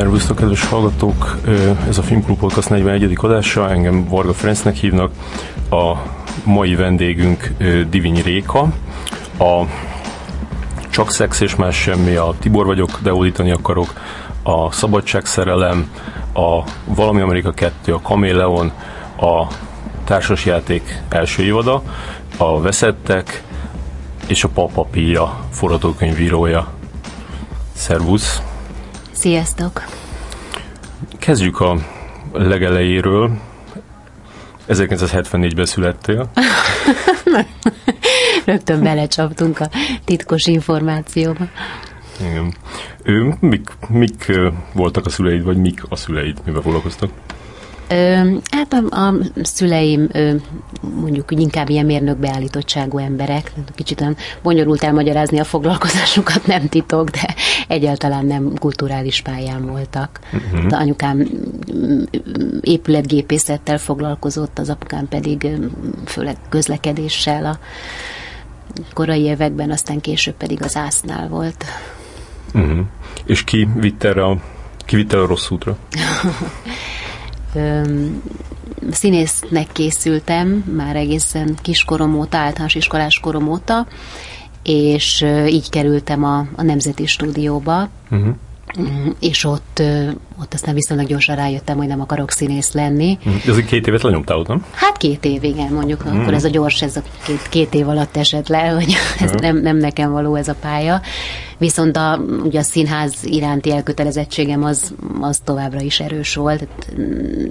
Szervusztok, kedves hallgatók! Ez a Filmklub Podcast 41. adása, engem Varga Ferencnek hívnak. A mai vendégünk Divinyi Réka, a Csak szex és más semmi, a Tibor vagyok, de hódítani akarok, a Szabadság, szerelem, a Valami Amerika 2, a Kameleon, a Társasjáték első évada, a Veszettek és a Papa Pia forgatókönyvírója. Szervusz! Sziasztok! Kezdjük a legelejéről. 1974-ben születtél. Rögtön belecsaptunk a titkos információba. Igen. Mik voltak a szüleid, vagy mik a szüleid? Mivel foglalkoztak? Hát a szüleim mondjuk inkább ilyen mérnökbeállítottságú emberek. Kicsit olyan bonyolult elmagyarázni a foglalkozásukat, nem titok, de egyáltalán nem kulturális pályán voltak. Uh-huh. Anyukám épületgépészettel foglalkozott, az apukám pedig főleg közlekedéssel a korai években, aztán később pedig az ÁSZ-nál volt. Uh-huh. És ki vitt el a rossz útra? Színésznek készültem már egészen kiskorom óta, általános iskolás korom óta, és így kerültem a Nemzeti Stúdióba, uh-huh. És ott aztán viszonylag gyorsan rájöttem, hogy nem akarok színész lenni. De azért 2 évet lenyomtál ott, nem? Hát 2 év, igen, mondjuk, uh-huh. Akkor ez a két év alatt esett le, hogy ez uh-huh. nem nekem való ez a pálya. Viszont ugye a színház iránti elkötelezettségem az továbbra is erős volt,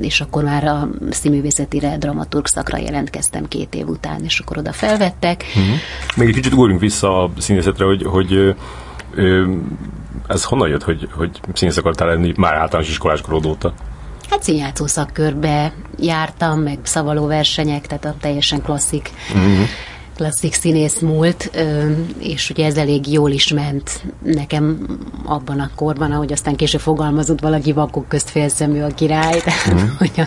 és akkor már a színművészetire, dramaturg szakra jelentkeztem 2 év után, és akkor oda felvettek. Uh-huh. Még egy kicsit ugorjunk vissza a színészetre, hogy ez honnan jött, hogy színész akartál lenni már általános iskolás korod óta? Hát színjátszó szakkörbe jártam, meg szavaló versenyek, tehát a teljesen klasszik, uh-huh. klasszik színész múlt, és ugye ez elég jól is ment nekem abban a korban, ahogy aztán később fogalmazott valaki, vakok közt félszemű a király, tehát uh-huh. hogy a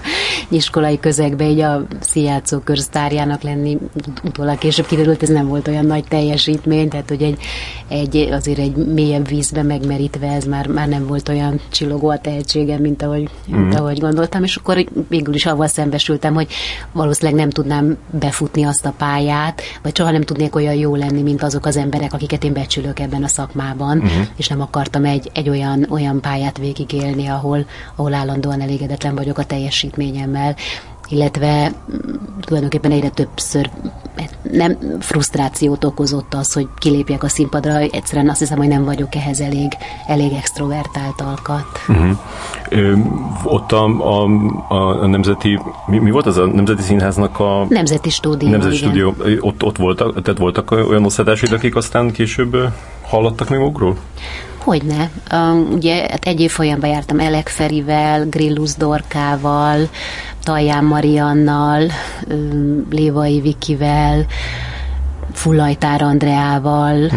iskolai közegben így a színjátszó kör sztárjának lenni, utólag később kiderült, ez nem volt olyan nagy teljesítmény, tehát hogy azért egy mélyebb vízbe megmerítve ez már nem volt olyan csillogó a tehetségem, mint ahogy gondoltam, és akkor végül is avval szembesültem, hogy valószínűleg nem tudnám befutni azt a pályát, vagy soha nem tudnék olyan jó lenni, mint azok az emberek, akiket én becsülök ebben a szakmában, uh-huh. és nem akartam egy olyan pályát végigélni, ahol állandóan elégedetlen vagyok a teljesítményemmel, illetve tulajdonképpen egyre többször nem frusztrációt okozott az, hogy kilépjek a színpadra, egyszerűen azt hiszem, hogy nem vagyok ehhez elég extrovertált alkat. Uh-huh. Ott a Nemzeti, mi volt az a Nemzeti Színháznak a... Nemzeti Stúdió, ott voltak, tehát voltak olyan osztálytársaid, akik aztán később hallattak még magukról? Hogyne. Ugye hát egy év folyamban jártam Elek Ferivel, Grillusz Dorkával, Taján Mariannal, Lévai Vikivel, Fulajtár Andreával.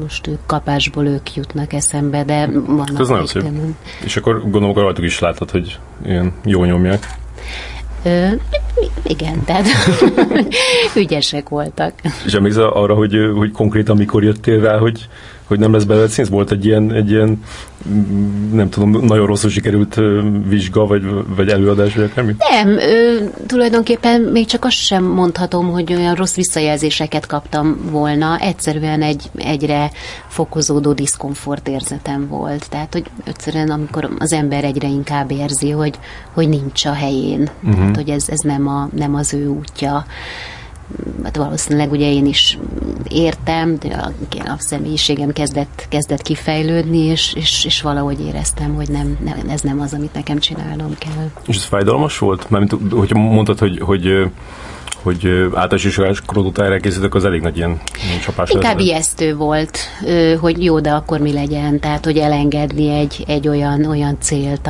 Most kapásból ők jutnak eszembe, de vannak. Ez nagyon szép. És akkor gondolom, hogy rajtuk is látod, hogy ilyen jó nyomják. Igen, tehát ügyesek voltak. És emlékszel arra, hogy konkrétan mikor jöttél rá, hogy nem lesz belőle színész? Volt egy ilyen, nem tudom, nagyon rosszul sikerült vizsga, vagy előadás, vagy akármi? Nem, tulajdonképpen még csak azt sem mondhatom, hogy olyan rossz visszajelzéseket kaptam volna. Egyszerűen egyre fokozódó diszkomfort érzetem volt. Tehát, hogy egyszerűen amikor az ember egyre inkább érzi, hogy nincs a helyén. Uh-huh. Tehát, hogy ez nem az ő útja. Hát valószínűleg ugye én is értem, de a személyiségem kezdett kifejlődni, és valahogy éreztem, hogy nem, ez nem az, amit nekem csinálnom kell. És ez fájdalmas volt? Mármint, hogy mondtad, hogy általános iskolás korod után erre készítek, az elég nagy ilyen csapás. Inkább ijesztő volt, hogy jó, de akkor mi legyen? Tehát, hogy elengedni egy olyan célt,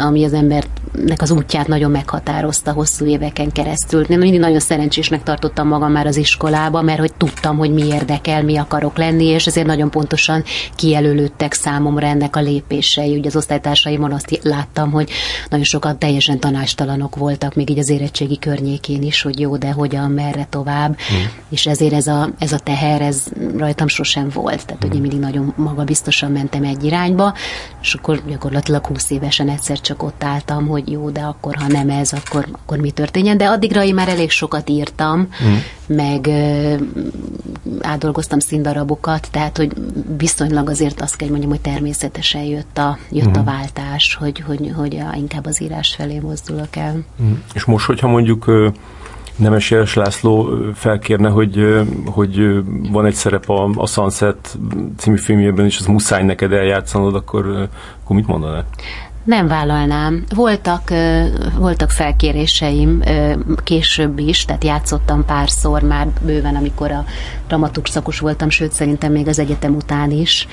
ami az embert nek az útját nagyon meghatározta hosszú éveken keresztül. Én mindig nagyon szerencsésnek tartottam magam már az iskolába, mert hogy tudtam, hogy mi érdekel, mi akarok lenni, és ezért nagyon pontosan kijelölődtek számomra ennek a lépései. Ugye az osztálytársaimon azt láttam, hogy nagyon sokan teljesen tanástalanok voltak, még így az érettségi környékén is, hogy jó, de hogyan, merre tovább. És ezért ez a teher, ez rajtam sosem volt. Tehát ugye mindig nagyon magabiztosan mentem egy irányba, és akkor gyakorlatilag 20 évesen egyszer csak ott álltam, hogy jó, de akkor, ha nem ez, akkor mi történjen. De addigra én már elég sokat írtam, meg átdolgoztam színdarabokat, tehát hogy viszonylag azért azt kell mondjam, hogy természetesen jött a váltás, hogy inkább az írás felé mozdulok el. És most, hogyha mondjuk Nemes Jeles László felkérne, hogy van egy szerep a Sunset című filmjében, és az muszáj neked eljátszanod, akkor mit mondaná? Nem vállalnám. Voltak felkéréseim később is, tehát játszottam párszor már bőven, amikor a dramaturg szakos voltam, sőt szerintem még az egyetem után is,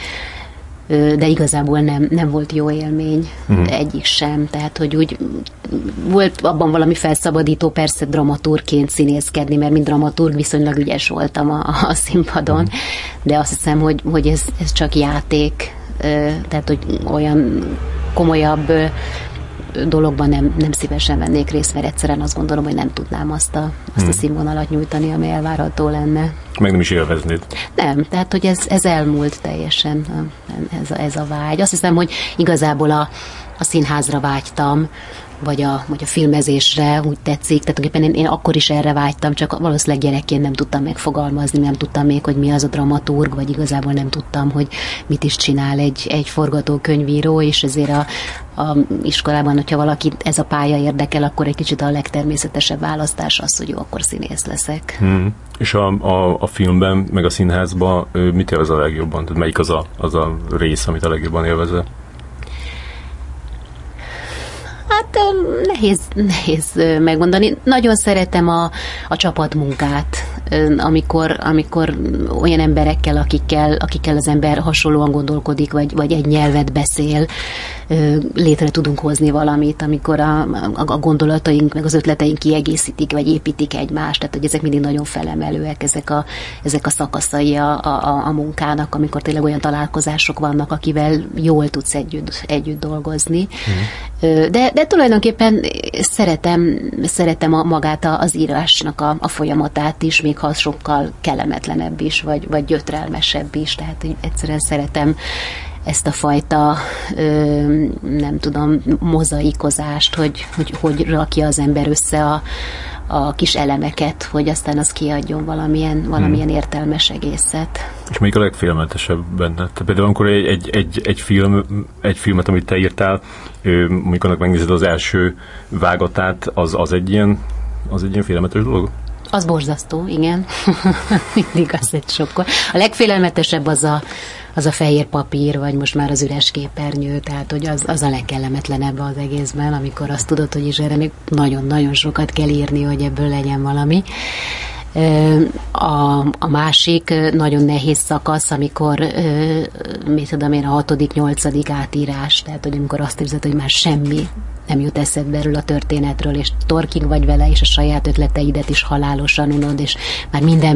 de igazából nem volt jó élmény, egyik sem. Tehát, hogy úgy volt abban valami felszabadító, persze dramaturgként színészkedni, mert mint dramaturg viszonylag ügyes voltam a színpadon, de azt hiszem, hogy ez csak játék, tehát, hogy olyan komolyabb dologban nem szívesen vennék részt, mert egyszerűen azt gondolom, hogy nem tudnám azt a színvonalat nyújtani, ami elvárható lenne. Meg nem is élveznéd. Nem, tehát hogy ez elmúlt teljesen, ez a vágy. Azt hiszem, hogy igazából a színházra vágytam, vagy a filmezésre, úgy tetszik. Tehát én akkor is erre vágytam, csak valószínűleg gyerekként nem tudtam megfogalmazni, nem tudtam még, hogy mi az a dramaturg, vagy igazából nem tudtam, hogy mit is csinál egy forgatókönyvíró, és ezért a iskolában, hogyha valaki ez a pálya érdekel, akkor egy kicsit a legtermészetesebb választás az, hogy jó, akkor színész leszek. És a filmben, meg a színházban mit élvez a legjobban? Tehát melyik az a rész, amit a legjobban élvezel? Hát nehéz megmondani. Nagyon szeretem a csapatmunkát, amikor olyan emberekkel, akikkel az ember hasonlóan gondolkodik, vagy egy nyelvet beszél, létre tudunk hozni valamit, amikor a gondolataink, meg az ötleteink kiegészítik, vagy építik egymást. Tehát, hogy ezek mindig nagyon felemelőek, ezek a szakaszai a munkának, amikor tényleg olyan találkozások vannak, akivel jól tudsz együtt dolgozni. De tulajdonképpen szeretem magát az írásnak a folyamatát is, még ha sokkal kellemetlenebb is, vagy gyötrelmesebb is. Tehát én egyszerűen szeretem ezt a fajta, nem tudom, mozaikozást, hogy rakja az ember össze a kis elemeket, hogy aztán az kiadjon valamilyen értelmes egészet. És melyik a legfélelmetesebb benne? Például amikor egy filmet, amit te írtál, mondjuk annak megnézed az első vágatát, az egy ilyen félelmetes dolog? Az borzasztó, igen. Mindig az egy sokkor. A legfélelmetesebb az a fehér papír, vagy most már az üres képernyő, tehát hogy az a legkellemetlenebb az egészben, amikor azt tudod, hogy is erre még nagyon-nagyon sokat kell írni, hogy ebből legyen valami. A másik nagyon nehéz szakasz, amikor mit tudom én, a 6.-8. átírás, tehát hogy amikor azt érzed, hogy már semmi nem jut eszedbe erről a történetről, és torkig vagy vele, és a saját ötleteidet is halálosan unod, és már minden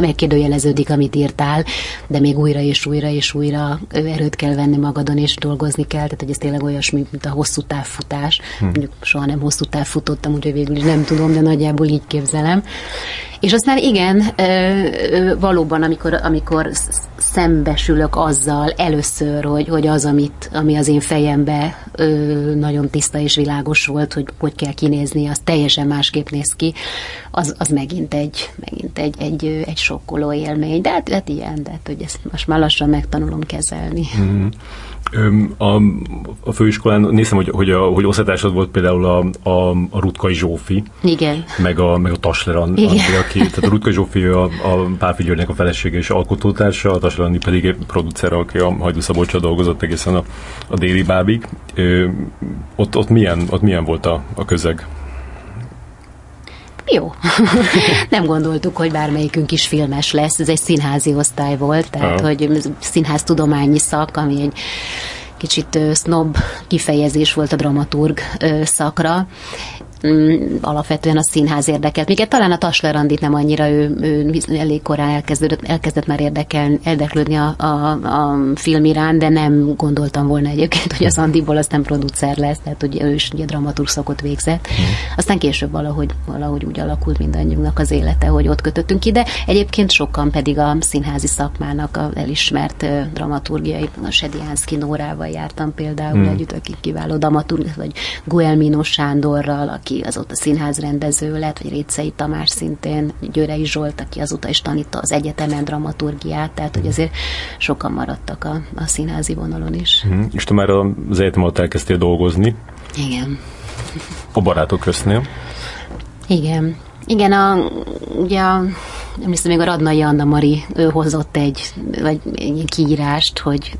megkérdőjeleződik, amit írtál, de még újra és újra és újra erőt kell venni magadon, és dolgozni kell, tehát hogy ez tényleg olyasmi, mint a hosszú távfutás. Mondjuk soha nem hosszú távfutottam, úgyhogy végül is nem tudom, de nagyjából így képzelem. És aztán igen, valóban, amikor szembesülök azzal először, hogy az, ami az én fejembe nagyon tiszta és világos volt, hogy kell kinézni, az teljesen másképp néz ki, az megint egy sokkoló élmény. De hát ilyen, de hát, hogy ezt most már lassan megtanulom kezelni. A főiskolán néztem, hogy osztálytársad volt például a Rutkai Zsófi. Igen. Meg a Taszler Ani, aki, tehát a Rutkai Zsófi a Pálfi Györgynek a felesége és alkotótársa, a Taszler Ani pedig egy producer, aki a Hajdú Szabolcsal dolgozott egészen a déli bábig. Ott milyen volt a közeg? Jó. Nem gondoltuk, hogy bármelyikünk is filmes lesz. Ez egy színházi osztály volt, tehát hogy színháztudományi szak, ami egy kicsit sznob kifejezés volt a dramaturg szakra. Alapvetően a színház érdekelt. Még talán a Taszler Andit nem annyira, ő elég korán elkezdett már érdeklődni a film irán, de nem gondoltam volna egyébként, hogy az Andiból aztán producer lesz, tehát hogy ő is ugye dramaturg szakot végzett. Aztán később valahogy úgy alakult mindannyiunknak az élete, hogy ott kötöttünk ide. Egyébként sokan pedig a színházi szakmának a elismert dramaturgiai, a Sediánszky Nórával jártam például együtt, aki kiváló dramaturg, vagy Guelmino Sándorral, aki azóta színház rendező lett, vagy Récei Tamás szintén, Győrei Zsolt, aki azóta is tanítta az egyetemen dramaturgiát, tehát hogy azért sokan maradtak a színházi vonalon is. És te már az egyetem alatt elkezdtél dolgozni. Igen. A barátok köznél. Igen. Igen, ugye emlékszem, még a Radnai Anna-Mari hozott egy kiírást, hogy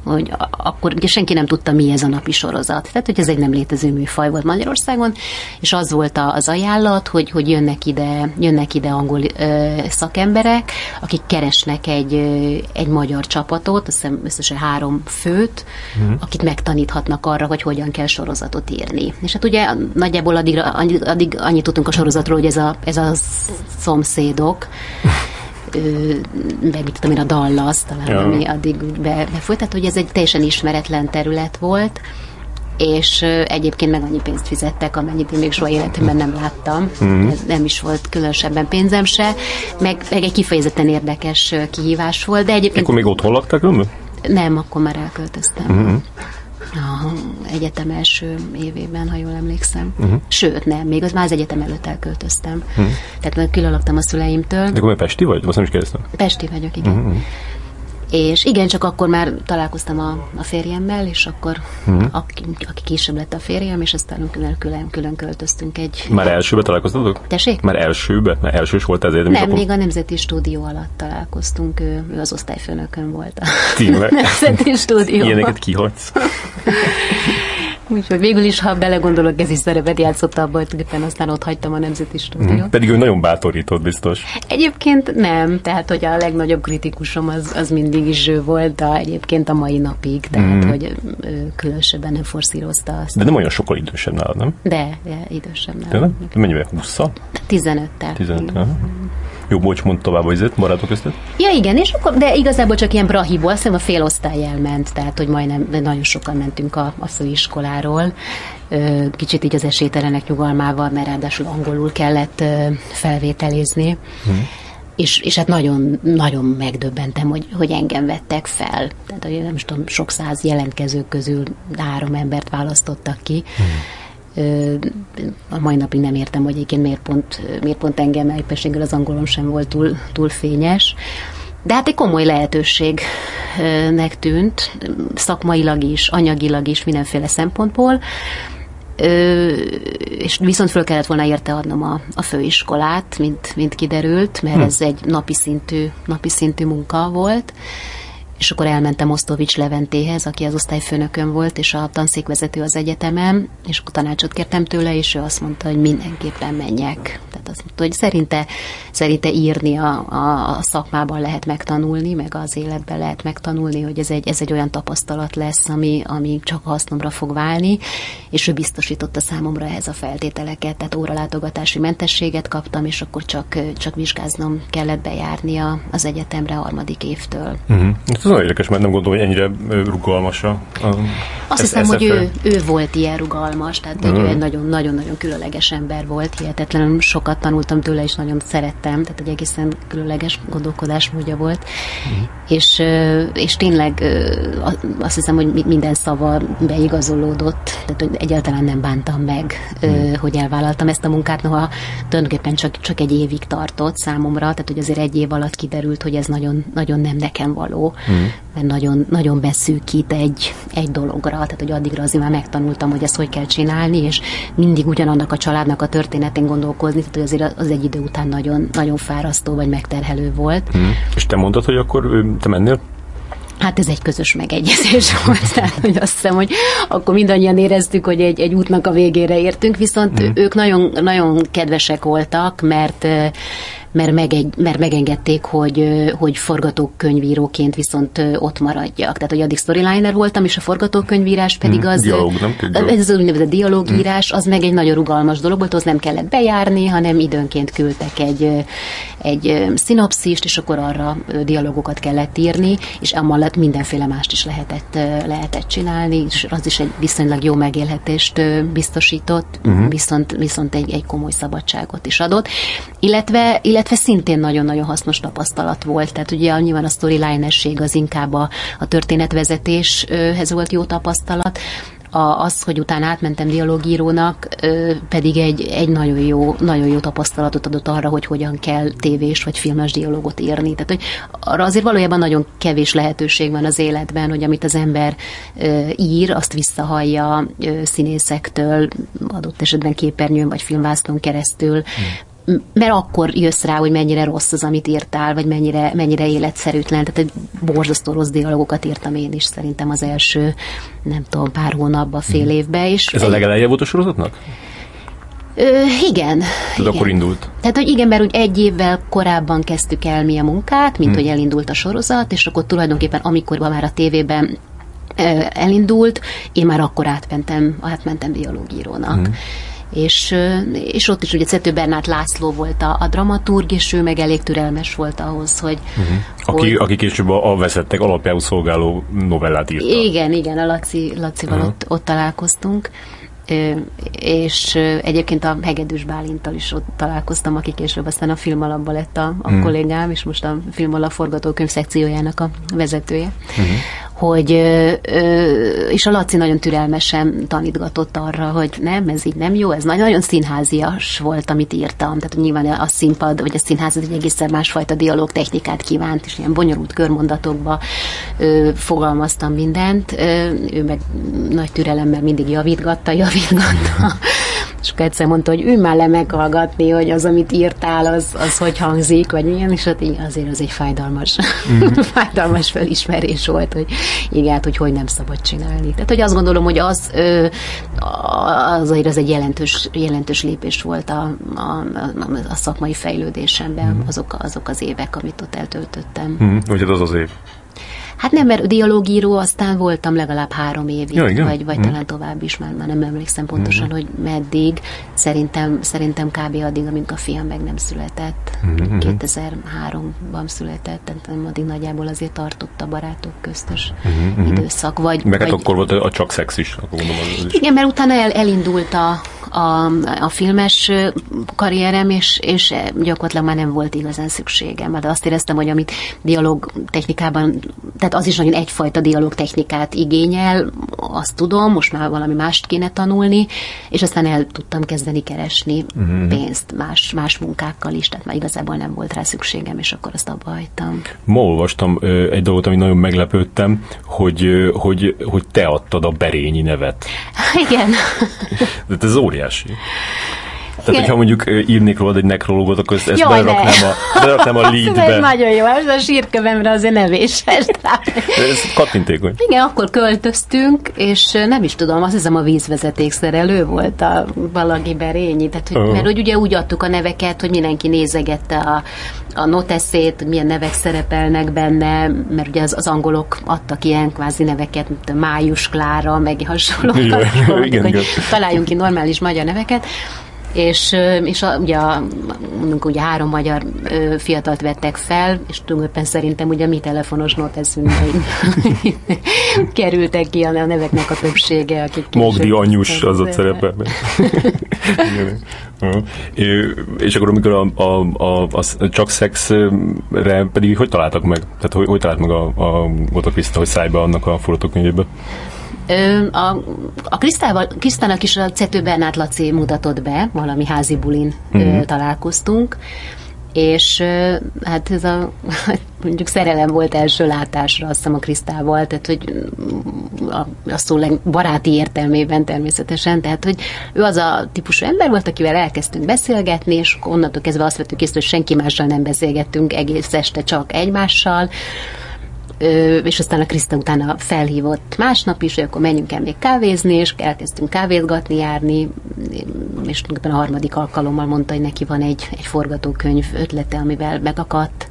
akkor ugye senki nem tudta, mi ez a napi sorozat. Tehát, hogy ez egy nem létező műfaj volt Magyarországon, és az volt az ajánlat, hogy jönnek ide angol szakemberek, akik keresnek egy magyar csapatot, azt hiszem összesen 3 főt, akit megtaníthatnak arra, hogy hogyan kell sorozatot írni. És hát ugye nagyjából addig annyit tudtunk a sorozatról, hogy ez a szomszédok, meg mit tudom én, a Dallas talán, ja, ami addig befolyt, tehát hogy ez egy teljesen ismeretlen terület volt, és egyébként meg annyi pénzt fizettek, amennyit én még soha életemben nem láttam. Nem is volt különösebben pénzem se, meg egy kifejezetten érdekes kihívás volt, de egyébként... Akkor még otthon lakták önök? Nem, akkor már elköltöztem. A egyetem első évében, ha jól emlékszem. Sőt, nem, még az már az egyetem előtt elköltöztem. Tehát külön laktam a szüleimtől. De akkor pesti vagy? Azt nem is kérdeztem. Pesti vagyok, igen. És igen, csak akkor már találkoztam a férjemmel, és akkor aki később lett a férjem, és aztán külön költöztünk egy... Már elsőbe találkoztatok? Tessék? Már elsős volt ezért? Nem, még a Nemzeti Stúdió alatt találkoztunk, ő az osztályfőnökön volt a Nemzeti Stúdióban. Ilyeneket kihagysz? Úgyhogy végül is, ha belegondolok, ez is szerepet játszott abban, hogy éppen aztán ott hagytam a Nemzeti Stúdiót. Pedig ő nagyon bátorított, biztos. Egyébként nem, tehát hogy a legnagyobb kritikusom az mindig is ő volt, egyébként a mai napig, tehát hogy különösebben nem forszírozta azt. De nem olyan sokkal idősebb nálad, nem? De idősebb nálad. Mennyivel? 20-szal? 15-tel. Jó, bocs, mondd tovább, hogy ezért maradok köztet? Ja, igen, és akkor, de igazából csak ilyen brahiból, azt hiszem a fél osztály elment, tehát hogy majdnem nagyon sokan mentünk a főiskoláról, kicsit így az esélytelenek nyugalmával, mert ráadásul angolul kellett felvételizni, és hát nagyon, nagyon megdöbbentem, hogy engem vettek fel. Tehát, hogy nem tudom, sok száz jelentkezők közül 3 embert választottak ki, a mai napig nem értem, hogy egyébként miért pont engem, egyébként az angolom sem volt túl fényes. De hát egy komoly lehetőségnek tűnt, szakmailag is, anyagilag is, mindenféle szempontból. És viszont föl kellett volna érte adnom a főiskolát, mint kiderült, mert ez egy napi szintű munka volt. És akkor elmentem Osztovics Leventéhez, aki az osztályfőnökön volt, és a tanszékvezető az egyetemen, és akkor tanácsot kértem tőle, és ő azt mondta, hogy mindenképpen menjek. Tehát azt mondta, hogy szerinte írni a szakmában lehet megtanulni, meg az életben lehet megtanulni, hogy ez egy olyan tapasztalat lesz, ami csak hasznomra fog válni, és ő biztosította számomra ehhez a feltételeket, tehát óralátogatási mentességet kaptam, és akkor csak vizsgáznom kellett bejárni az egyetemre a 3. évtől. Ez nagyon érdekes, mert nem gondolom, hogy ennyire rugalmas Azt hiszem, hogy ő volt ilyen rugalmas, tehát hogy ő egy nagyon-nagyon különleges ember volt, hihetetlenül sokat tanultam tőle, és nagyon szerettem, tehát egy egészen különleges gondolkodásmódja volt, és tényleg azt hiszem, hogy minden szava beigazolódott, tehát hogy egyáltalán nem bántam meg, hogy elvállaltam ezt a munkát, noha tulajdonképpen csak egy évig tartott számomra, tehát hogy azért egy év alatt kiderült, hogy ez nagyon, nagyon nem nekem való, mert nagyon, nagyon beszűkít egy dologra, tehát hogy addigra azért már megtanultam, hogy ezt hogy kell csinálni, és mindig ugyanannak a családnak a történetén gondolkozni, tehát hogy azért az egy idő után nagyon, nagyon fárasztó vagy megterhelő volt. És te mondtad, hogy akkor te mennél? Hát ez egy közös megegyezés volt, tehát hogy azt hiszem, hogy akkor mindannyian éreztük, hogy egy útnak a végére értünk, viszont ők nagyon, nagyon kedvesek voltak, mert mert megengedték, hogy forgatókönyvíróként viszont ott maradjak. Tehát, hogy addig storyliner voltam, és a forgatókönyvírás pedig az... Dialóg, nem? Ez az úgynevezett dialógírás, az meg egy nagyon rugalmas dolog volt, az nem kellett bejárni, hanem időnként küldtek egy szinopszist, és akkor arra dialógokat kellett írni, és amellett mindenféle mást is lehetett csinálni, és az is egy viszonylag jó megélhetést biztosított, viszont egy komoly szabadságot is adott. Illetve szintén nagyon-nagyon hasznos tapasztalat volt. Tehát ugye nyilván a storyline-esség az inkább a történetvezetéshez volt jó tapasztalat. Az, hogy utána átmentem dialógírónak, pedig egy nagyon jó tapasztalatot adott arra, hogy hogyan kell tévés vagy filmes dialógot írni. Tehát, hogy arra azért valójában nagyon kevés lehetőség van az életben, hogy amit az ember ír, azt visszahallja színészektől, adott esetben képernyőn vagy filmvásznon keresztül, mert akkor jössz rá, hogy mennyire rossz az, amit írtál, vagy mennyire életszerűtlen. Tehát egy borzasztó rossz dialogokat írtam én is szerintem az első, nem tudom, pár hónapban, fél évben is. Ez a legeleje volt a sorozatnak? Igen. Ez akkor indult. Tehát, hogy igen, mert úgy egy évvel korábban kezdtük el mi a munkát, mint hogy elindult a sorozat, és akkor tulajdonképpen amikor már a tévében elindult, én már akkor átmentem dialógírónak. És ott is ugye Cető Bernát László volt a dramaturg, és ő meg elég türelmes volt ahhoz, hogy... Aki később a Veszettek alapjául szolgáló novellát írta. Igen, a Lacival ott találkoztunk, és egyébként a Hegedűs Bálinttal is ott találkoztam, aki később aztán a film alapba lett a kollégám, és most a film alap forgatókönyv szekciójának a vezetője. Hogy és a Laci nagyon türelmesen tanítgatott arra, hogy nem, ez így nem jó, ez nagyon színházias volt, amit írtam. Tehát nyilván a színpad, vagy a színház egy egészen másfajta dialóg technikát kívánt, és ilyen bonyolult körmondatokba fogalmaztam mindent. Ő meg nagy türelemmel mindig javítgatta. És akkor egyszer mondta, hogy ő már le meghallgatni, hogy az, amit írtál, az hogy hangzik, vagy milyen, és hát azért az egy fájdalmas felismerés volt, hogy igen, hogy nem szabad csinálni. Tehát, hogy azt gondolom, hogy az egy jelentős lépés volt a szakmai fejlődésemben, azok az évek, amit ott eltöltöttem. Ugye az év? Hát nem, mert dialógíró, aztán voltam legalább 3 évig, vagy talán tovább is, már nem emlékszem pontosan, hogy meddig. Szerintem kb. Addig, amíg a fiam meg nem született. 2003-ban született, tehát addig nagyjából azért tartott a barátok köztes időszak. Meg akkor volt a Csak szex is. Akkor gondolom, az is. Igen, mert utána elindult a filmes karrierem, és gyakorlatilag már nem volt igazán szükségem. Mert azt éreztem, hogy amit dialóg technikában, tehát az is nagyon egyfajta dialóg technikát igényel, azt tudom, most már valami mást kéne tanulni, és aztán el tudtam kezdeni keresni pénzt más munkákkal is, tehát már igazából nem volt rá szükségem, és akkor azt abba hagytam. Ma olvastam egy dolgot, amit nagyon meglepődtem, hogy te adtad a Berényi nevet. Igen. De ez óriási. Tehát, hogyha mondjuk írnék rólad egy nekrológot, akkor ezt beraknám a leadbe. Ez nagyon jó, ez a sírkövemre azért nevéses. Ez kattintékony. Igen, akkor költöztünk, és nem is tudom, azt hiszem a vízvezetékszerelő volt a valaki Berényi. Tehát, hogy, mert hogy ugye úgy adtuk a neveket, hogy mindenki nézegette a noteszét, milyen nevek szerepelnek benne, mert ugye az angolok adtak ilyen kvázi neveket, mint a Május Klára, meg hasonlókat. Igen. Találjunk ki normális magyar neveket. És ugye 3 magyar fiatalt vettek fel, és tulajdonképpen szerintem ugye mi telefonos noteszünkben kerültek ki a neveknek a többsége, akik Magdi Anyus az ott szerepel. És akkor amikor a Csak szexre pedig hogy találtak meg? Tehát hogy talált meg a Goda Kriszta, hogy szállj be annak a forgatókönyvébe? A Krisztának is a Cető Bernát Laci mutatott be, valami házi bulin találkoztunk, és hát ez a mondjuk szerelem volt első látásra, azt hiszem, a Krisztával, tehát hogy a szó baráti értelmében természetesen, tehát hogy ő az a típusú ember volt, akivel elkezdtünk beszélgetni, és onnantól kezdve azt vettük észre, hogy senki mással nem beszélgettünk egész este, csak egymással, és aztán a Kriszta utána felhívott másnap is, hogy akkor menjünk el még kávézni, és elkezdtünk kávézgatni, járni, és a harmadik alkalommal mondta, hogy neki van egy forgatókönyv ötlete, amivel megakadt,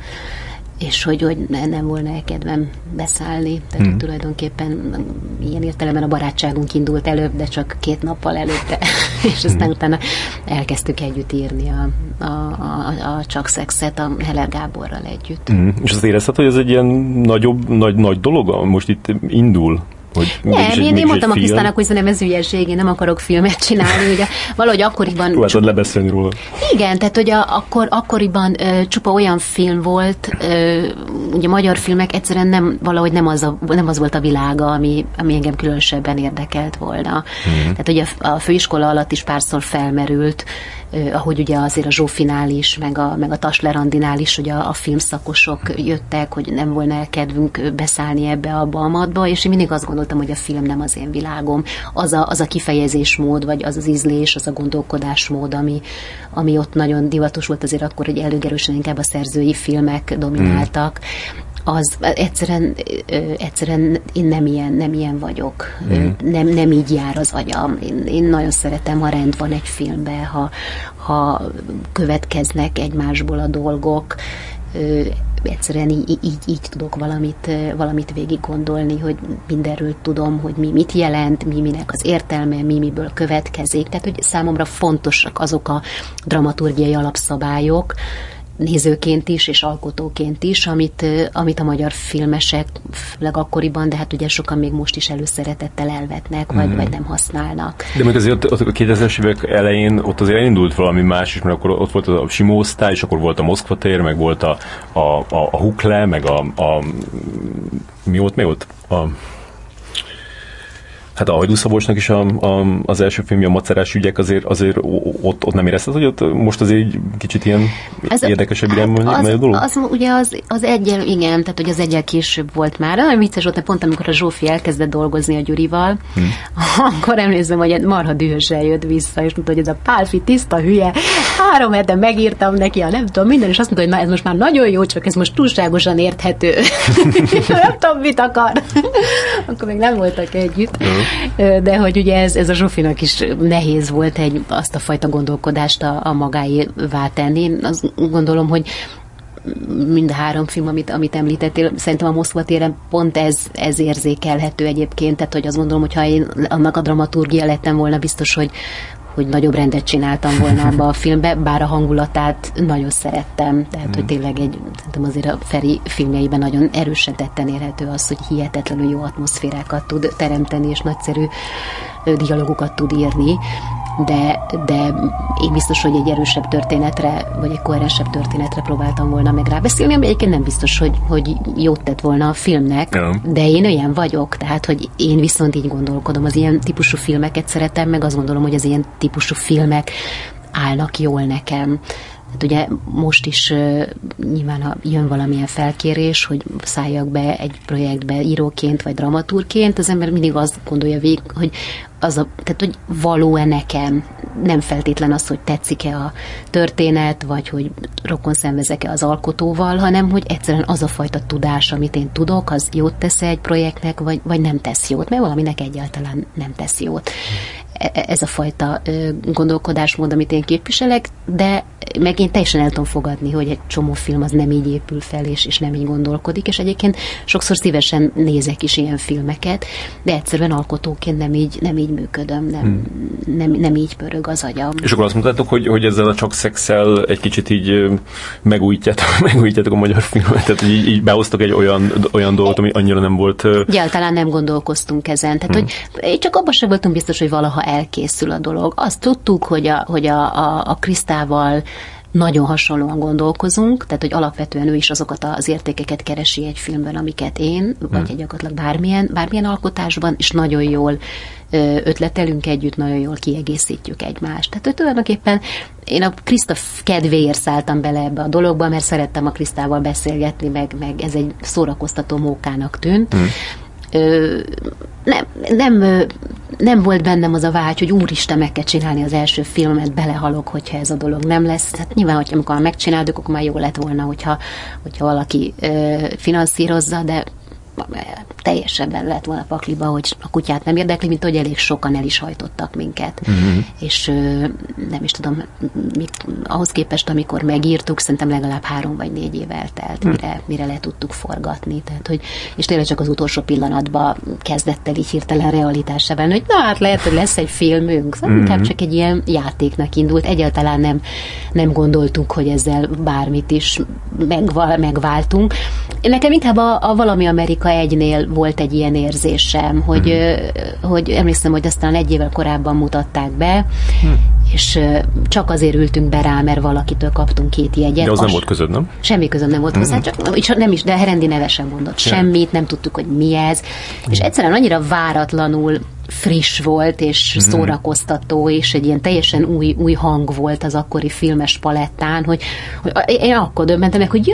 és hogy nem volna kedvem beszállni. Tehát tulajdonképpen ilyen értelemben a barátságunk indult előbb, de csak 2 nappal előtte. És aztán utána elkezdtük együtt írni a Csak szexet a Heller Gáborral együtt. És az érezted, hogy ez egy ilyen nagy dolog? Most itt indul? Én mondtam a Krisztának, hogy szerintem ez ügyesség, én nem akarok filmet csinálni, ugye valahogy akkoriban... Próbáltad lebeszélni róla. Igen, tehát hogy akkoriban csupa olyan film volt, ugye magyar filmek egyszerűen nem az volt a világa, ami engem különösebben érdekelt volna. Tehát ugye a főiskola alatt is párszor felmerült, ahogy ugye azért a Zsófinál is, meg a Taszler Andinál is, hogy a filmszakosok jöttek, hogy nem volna kedvünk beszállni ebbe, abba, amatba, és én mindig azt gondoltam, hogy a film nem az én világom. Az a kifejezésmód, vagy az ízlés, az a gondolkodásmód, ami ott nagyon divatos volt azért akkor, hogy előgerősen inkább a szerzői filmek domináltak. Az egyszerűen én nem ilyen vagyok. Nem így jár az agyam. Én nagyon szeretem, ha rend van egy filmben, ha következnek egymásból a dolgok. Egyszerűen így tudok valamit végig gondolni, hogy mindenről tudom, hogy mi mit jelent, mi minek az értelme, mi miből következik. Tehát, hogy számomra fontosak azok a dramaturgiai alapszabályok, nézőként is, és alkotóként is, amit a magyar filmesek főleg akkoriban, de hát ugye sokan még most is előszeretettel elvetnek, vagy nem használnak. De még azért ott a 2000-es évek elején ott azért elindult valami más is, mert akkor ott volt a Simó osztály, és akkor volt a Moszkva tér, meg volt a Hukle, meg mi volt? Hát a Hajdú Szabolcsnak is az első filmje, a macerás ügyek, azért ott nem érezted, hogy ott most azért egy kicsit ilyen érdekesebb irányban megy a dolog? Az egyel, igen, tehát hogy az egyel később volt már. Nagyon vicces volt, mert pont amikor a Zsófi elkezdett dolgozni a Gyurival, akkor emlékszem, hogy marha dühösen jött vissza, és mondta, hogy ez a Pálfi tiszta hülye, 3 hete megírtam neki, nem tudom, minden, és azt mondta, hogy na, ez most már nagyon jó, csak ez most túlságosan érthető. Nem tudom, mit akar. Akkor még nem voltak együtt. De hogy ugye ez a Zsófinak is nehéz volt azt a fajta gondolkodást a magáévá tenni. Én azt gondolom, hogy mind a 3 film, amit említettél, szerintem a Moszkva téren pont ez érzékelhető egyébként. Tehát, hogy azt gondolom, hogyha én annak a dramaturgia lettem volna, biztos, hogy nagyobb rendet csináltam volna abba a filmbe, bár a hangulatát nagyon szerettem. Tehát, hogy tényleg szerintem azért a Feri filmjeiben nagyon erősen tetten érhető az, hogy hihetetlenül jó atmoszférákat tud teremteni, és nagyszerű dialogokat tud írni, de én biztos, hogy egy erősebb történetre, vagy egy koherensebb történetre próbáltam volna meg rábeszélni, ami egyébként nem biztos, hogy jót tett volna a filmnek, de én olyan vagyok, tehát, hogy én viszont így gondolkodom, az ilyen típusú filmeket szeretem, meg azt gondolom, hogy az ilyen típusú filmek állnak jól nekem. Hát ugye most is nyilván, ha jön valamilyen felkérés, hogy szálljak be egy projektbe íróként vagy dramaturgként, az ember mindig azt gondolja végig, hogy tehát, hogy való-e nekem. Nem feltétlen az, hogy tetszik-e a történet, vagy hogy rokon szenvezek-e az alkotóval, hanem hogy egyszerűen az a fajta tudás, amit én tudok, az jót tesz-e egy projektnek, vagy nem tesz jót, mert valaminek egyáltalán nem tesz jót. Ez a fajta gondolkodásmód, amit én képviselek, de meg én teljesen el tudom fogadni, hogy egy csomó film az nem így épül fel, és nem így gondolkodik, és egyébként sokszor szívesen nézek is ilyen filmeket, de egyszerűen alkotóként nem így működöm, nem így pörög az agyam. És akkor azt mondtátok, hogy ezzel a Csak szexel egy kicsit így megújítjátok a magyar filmet, tehát így behoztok egy olyan dolgot, ami annyira nem volt... Egyáltalán nem gondolkoztunk ezen, tehát hogy csak abban sem voltunk biztos, hogy valaha elkészül a dolog. Azt tudtuk, hogy a Krisztával nagyon hasonlóan gondolkozunk, tehát, hogy alapvetően ő is azokat az értékeket keresi egy filmben, amiket én, vagy egy gyakorlatilag bármilyen alkotásban, és nagyon jól ötletelünk együtt, nagyon jól kiegészítjük egymást. Tehát, hogy tulajdonképpen én a Kriszta kedvéért szálltam bele ebbe a dologba, mert szerettem a Krisztával beszélgetni, meg ez egy szórakoztató mókának tűnt. Nem volt bennem az a vágy, hogy úristen, meg kell csinálni az első filmet, belehalok, hogyha ez a dolog nem lesz. Hát nyilván, hogy amikor megcsináltuk, akkor már jó lett volna, hogyha valaki finanszírozza, de teljesen benne lett volna pakliba, hogy a kutyát nem érdekli, mint hogy elég sokan el is hajtottak minket. Uh-huh. És nem is tudom, ahhoz képest, amikor megírtuk, szerintem legalább 3 vagy 4 év eltelt, mire le tudtuk forgatni. Tehát, hogy, és tényleg csak az utolsó pillanatban kezdett el így hirtelen realitássá válni, hogy na hát lehet, hogy lesz egy filmünk. Szóval inkább csak egy ilyen játéknak indult. Egyáltalán nem gondoltuk, hogy ezzel bármit is megváltunk. Nekem inkább a Valami Amerika 1-nél volt egy ilyen érzésem, hogy emlékszem, hogy aztán 1 évvel korábban mutatták be, és csak azért ültünk be rá, mert valakitől kaptunk 2 jegyet. De az nem volt közöd, nem? Semmi közöm nem volt hozzá, csak nem is, de Herendi neve sem mondott semmit, nem tudtuk, hogy mi ez. És egyszerűen annyira váratlanul friss volt, és szórakoztató, és egy ilyen teljesen új hang volt az akkori filmes palettán, hogy én akkor döbbentem meg, hogy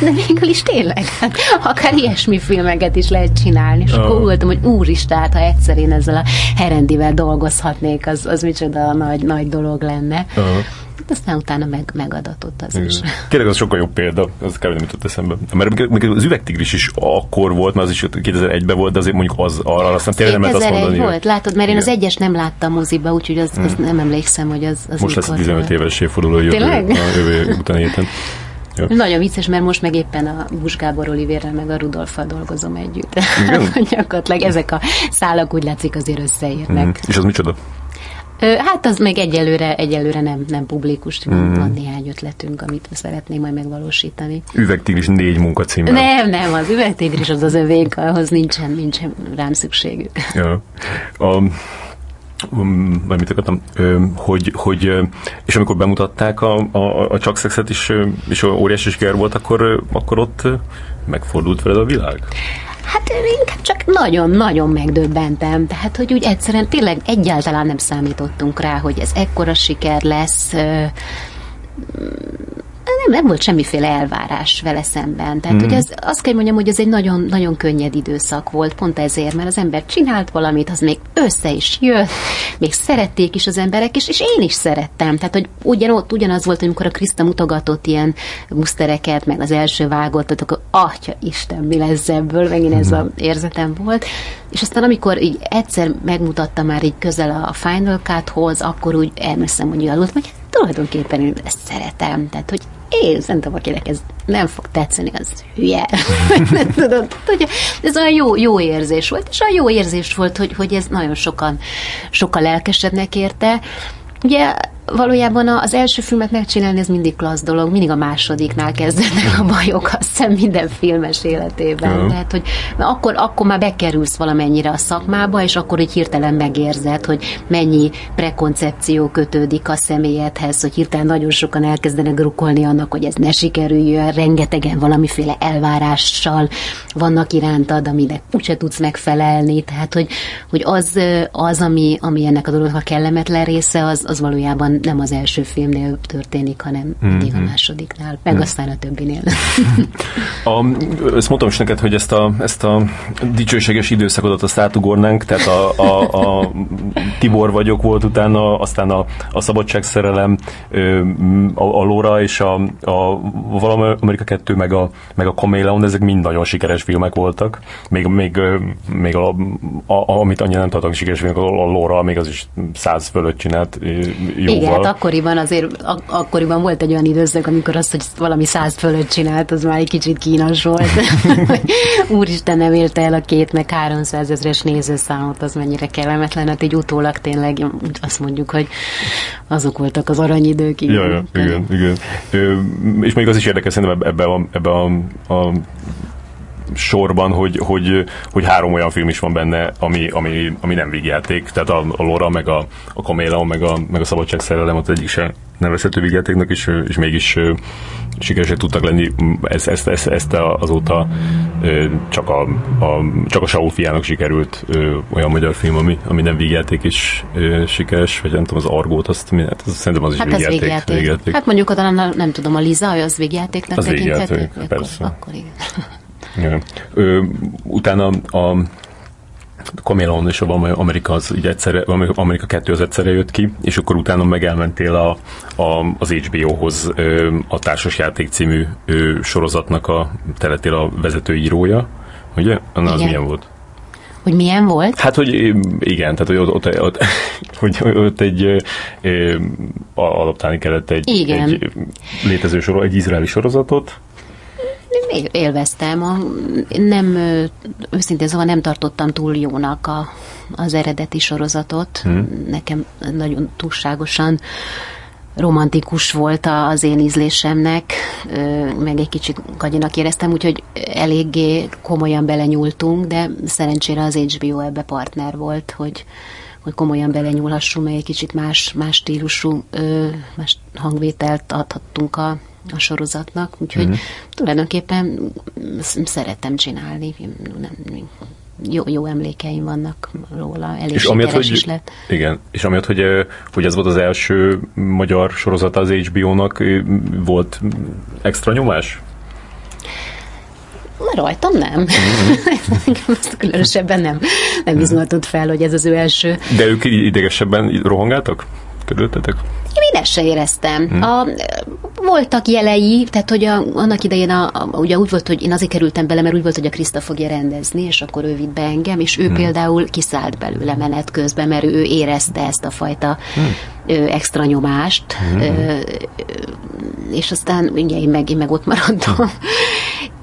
de végül is tényleg, hát, akár ilyesmi filmeket is lehet csinálni, és akkor voltam, hogy úristen, ha egyszer én ezzel a Herendivel dolgozhatnék, az micsoda nagy dolog lenne. Aztán utána megadatott az is. Kérlek, az sokkal jobb példa, az kb. Nem jutott eszembe. Mert az Üvegtigris is akkor volt, mert az is 2001-ben volt, de azért mondjuk az arra aztán tényleg nem lehet azt mondani. 2001 volt, látod, mert én az egyes nem láttam moziba, úgyhogy azt nem emlékszem, hogy az most mikor lesz 15 éves évforduló jövő utáni héten. Ja. Nagyon vicces, mert most meg éppen a Bús Gábor Olivérrel meg a Rudolffal dolgozom együtt. Gyakorlatilag ezek a szálak úgy látszik azért összeérnek. És az micsoda? Hát az még egyelőre nem publikus, van néhány ötletünk, amit szeretnék majd megvalósítani. Üvegtigris 4 munkacímmel. Nem, az Üvegtigris az övék, ahhoz nincsen rám szükségük. Ja. Mit akartam, hogy és amikor bemutatták a Csak Szexet is, és óriási siker volt, akkor ott megfordult veled a világ? Hát én inkább csak nagyon-nagyon megdöbbentem. Tehát, hogy úgy egyszerűen tényleg egyáltalán nem számítottunk rá, hogy ez ekkora siker lesz. Nem volt semmiféle elvárás vele szemben. Tehát, hogy azt kell mondjam, hogy ez egy nagyon, nagyon könnyed időszak volt, pont ezért, mert az ember csinált valamit, az még össze is jött, még szerették is az emberek, és én is szerettem. Tehát, hogy ugyanaz volt, amikor a Kriszta mutogatott ilyen musztereket, meg az első vágott, akkor atya Isten, mi lesz ebből, megint ez az érzetem volt. És aztán, amikor így egyszer megmutatta már így közel a Final Cut-hoz, akkor úgy elmeszem, hogy aludtam, hogy tulajdonképpen én ezt szeretem. Tehát, hogy én szerintem, akinek ez nem fog tetszeni, az hülye. Ez olyan jó érzés volt, és olyan jó érzés volt, hogy ez nagyon sokan lelkesednek érte. Ugye valójában az első filmet megcsinálni, ez mindig klassz dolog, mindig a másodiknál kezdődnek a bajok, azt hiszem minden filmes életében. Tehát, hogy akkor már bekerülsz valamennyire a szakmába, és akkor így hirtelen megérzed, hogy mennyi prekoncepció kötődik a személyedhez, hogy hirtelen nagyon sokan elkezdenek drukkolni annak, hogy ez ne sikerüljön, rengetegen valamiféle elvárással vannak irántad, aminek úgyse tudsz megfelelni. Tehát, hogy az ami ennek a dolognak a kellemetlen része, az valójában nem az első filmnél történik, hanem mindig a másodiknál, meg aztán a többinél. Ezt mondtam is neked, hogy ezt a dicsőséges időszakodat azt átugornánk, tehát a Tibor vagyok volt utána, aztán a Szabadság, szerelem, a Lóra és a Valami Amerika 2, meg a Kameleon, ezek mind nagyon sikeres filmek voltak. Még amit annyira nem tartanak sikeres filmek, a Lóra még az is 100 fölött csinált jóval. Igen, hát akkoriban azért akkoriban volt egy olyan időszak, amikor azt, hogy valami 100 fölött csinált, az már egy kicsit kínos volt. Úristen, nem érte el a 200 meg 300 ezres nézőszámot, az mennyire kellemetlen. Hát így utólag tényleg azt mondjuk, hogy azok voltak az aranyidők. Igen. És még az is érdekes szerintem ebben a sorban, hogy 3 olyan film is van benne, ami nem vígjáték. Tehát a Lora, meg a Kameleon, meg a Szabadság, szerelem, ott egyik sem nevezhető vígjátéknak, és mégis sikeresek tudtak lenni. Ezt azóta csak a Saul fiának sikerült olyan magyar film, ami nem vígjáték is sikeres, vagy nem tudom, az Argót, azt szerintem az is vígjáték. Hát mondjuk oda nem tudom, a Liza, az vígjátéknak tekinthető? Persze. Akkor igen. Ja. Utána a Kameleon és a Valami Amerika, Amerika 2 az egyszerre jött ki, és akkor utána meg elmentél az HBO-hoz, a Társasjáték című sorozatnak teletél a vezetőírója, ugye? Anna az milyen volt? Hogy milyen volt? Hát, hogy igen, tehát, hogy ott egy adaptálni kellett egy létező sorozat, egy izraeli sorozatot. Élveztem. Nem, őszintén szóval nem tartottam túl jónak az eredeti sorozatot. Nekem nagyon túlságosan romantikus volt az én ízlésemnek, meg egy kicsit kagyinak éreztem, úgyhogy eléggé komolyan belenyúltunk, de szerencsére az HBO ebbe partner volt, hogy komolyan belenyúlhassunk, meg egy kicsit más stílusú, más hangvételt adhattunk a sorozatnak, úgyhogy tulajdonképpen szerettem csinálni. Nem, jó emlékeim vannak róla, elég sikeres is lett. Igen, és amiatt, hogy ez volt az első magyar sorozata az HBO-nak, volt extra nyomás? Rajtam nem. Ezt különösebben nem izgatott fel, hogy ez az ő első. De ők idegesebben rohangáltak? Körültetek? Én ezt se éreztem. Voltak jelei, tehát hogy annak idején ugye úgy volt, hogy én azért kerültem bele, mert úgy volt, hogy a Kriszta fogja rendezni, és akkor ő vitt be engem, és ő például kiszállt belőle menet közben, mert ő érezte ezt a fajta extra nyomást, és aztán ugye én meg ott maradtam,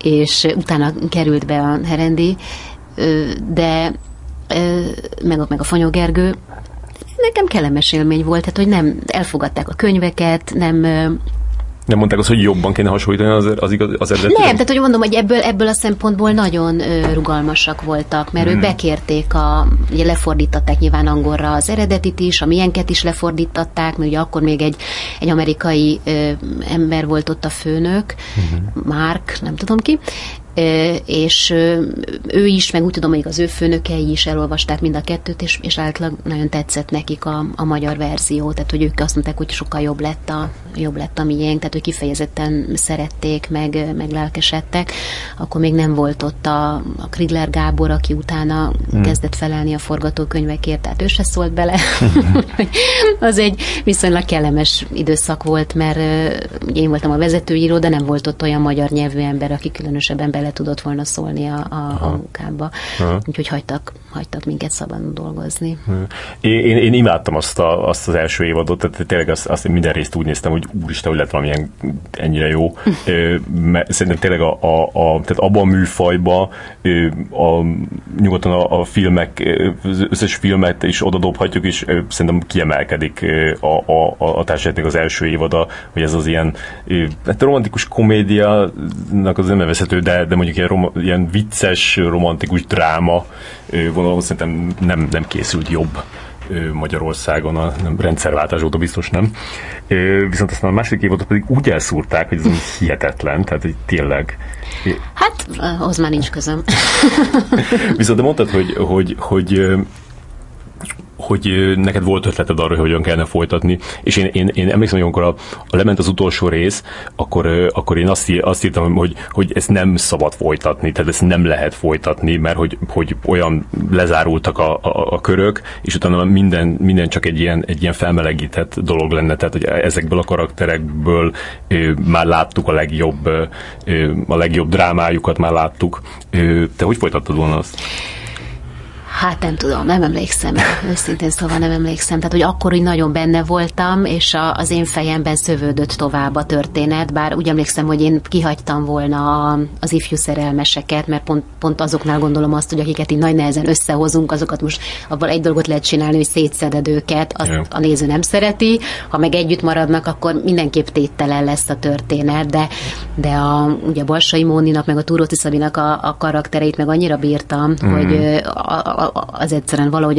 és utána került be a Herendi, de meg a Fanyó Gergő. Nekem kellemes élmény volt, tehát, hogy nem elfogadták a könyveket, nem mondták azt, hogy jobban kéne hasonlítani az eredetileg? Nem, tehát, hogy mondom, hogy ebből a szempontból nagyon rugalmasak voltak, mert ők bekérték, ugye lefordítatták nyilván angolra az eredetit is, a miénket is lefordítatták, mert ugye akkor még egy amerikai ember volt ott a főnök, Mark, nem tudom ki, és ő is, meg úgy tudom, hogy az ő főnökei is elolvasták mind a kettőt, és általában nagyon tetszett nekik a magyar verzió, tehát hogy ők azt mondták, hogy sokkal jobb lett a miénk, tehát hogy kifejezetten szerették, meg lelkesedtek. Akkor még nem volt ott a Krigler Gábor, aki utána kezdett felelni a forgatókönyvekért, tehát ő se szólt bele. Az egy viszonylag kellemes időszak volt, mert én voltam a vezetőíró, de nem volt ott olyan magyar nyelvű ember, aki különösebben bele tudott volna szólni a munkába. Úgyhogy hagytak minket szabadon dolgozni. Én imádtam azt az első évadot, tehát tényleg azt minden részt úgy néztem, hogy úristen, hogy lett valamilyen ennyire jó. Szerintem tényleg tehát abban a műfajban nyugodtan a filmek, az összes filmet is odadobhatjuk, és szerintem kiemelkedik a társadalmi az első évada, hogy ez az ilyen hát romantikus komédiának az nem nevezhető, de mondjuk ilyen vicces, romantikus dráma vonalon szerintem nem készült jobb Magyarországon, a rendszerváltás óta biztos nem. Viszont aztán a második évot pedig úgy elszúrták, hogy ez hihetetlen, tehát hogy tényleg. Hát, ahhoz már nincs közöm. Viszont de mondtad, hogy neked volt ötleted arra, hogy hogyan kellene folytatni, és én emlékszem, hogy amikor a lement az utolsó rész, akkor én azt írtam, hogy ezt nem szabad folytatni, tehát ezt nem lehet folytatni, mert hogy olyan lezárultak a körök, és utána minden csak egy ilyen felmelegített dolog lenne, tehát hogy ezekből a karakterekből már láttuk a legjobb drámájukat, már láttuk. Te hogy folytattad volna azt? Hát nem tudom, nem emlékszem. Őszintén szóval nem emlékszem. Tehát, hogy akkor úgy nagyon benne voltam, és az én fejemben szövődött tovább a történet, bár úgy emlékszem, hogy én kihagytam volna az ifjú szerelmeseket, mert pont azoknál gondolom azt, hogy akiket így nagy nehezen összehozunk, azokat most abban egy dolgot lehet csinálni, hogy szétszeded őket, azt a néző nem szereti, ha meg együtt maradnak, akkor mindenképp téttelen lesz a történet, de ugye a Balsai Móninak, meg a Túróci Szabinak a karaktereit meg annyira bírtam, hogy az egyszerűen valahogy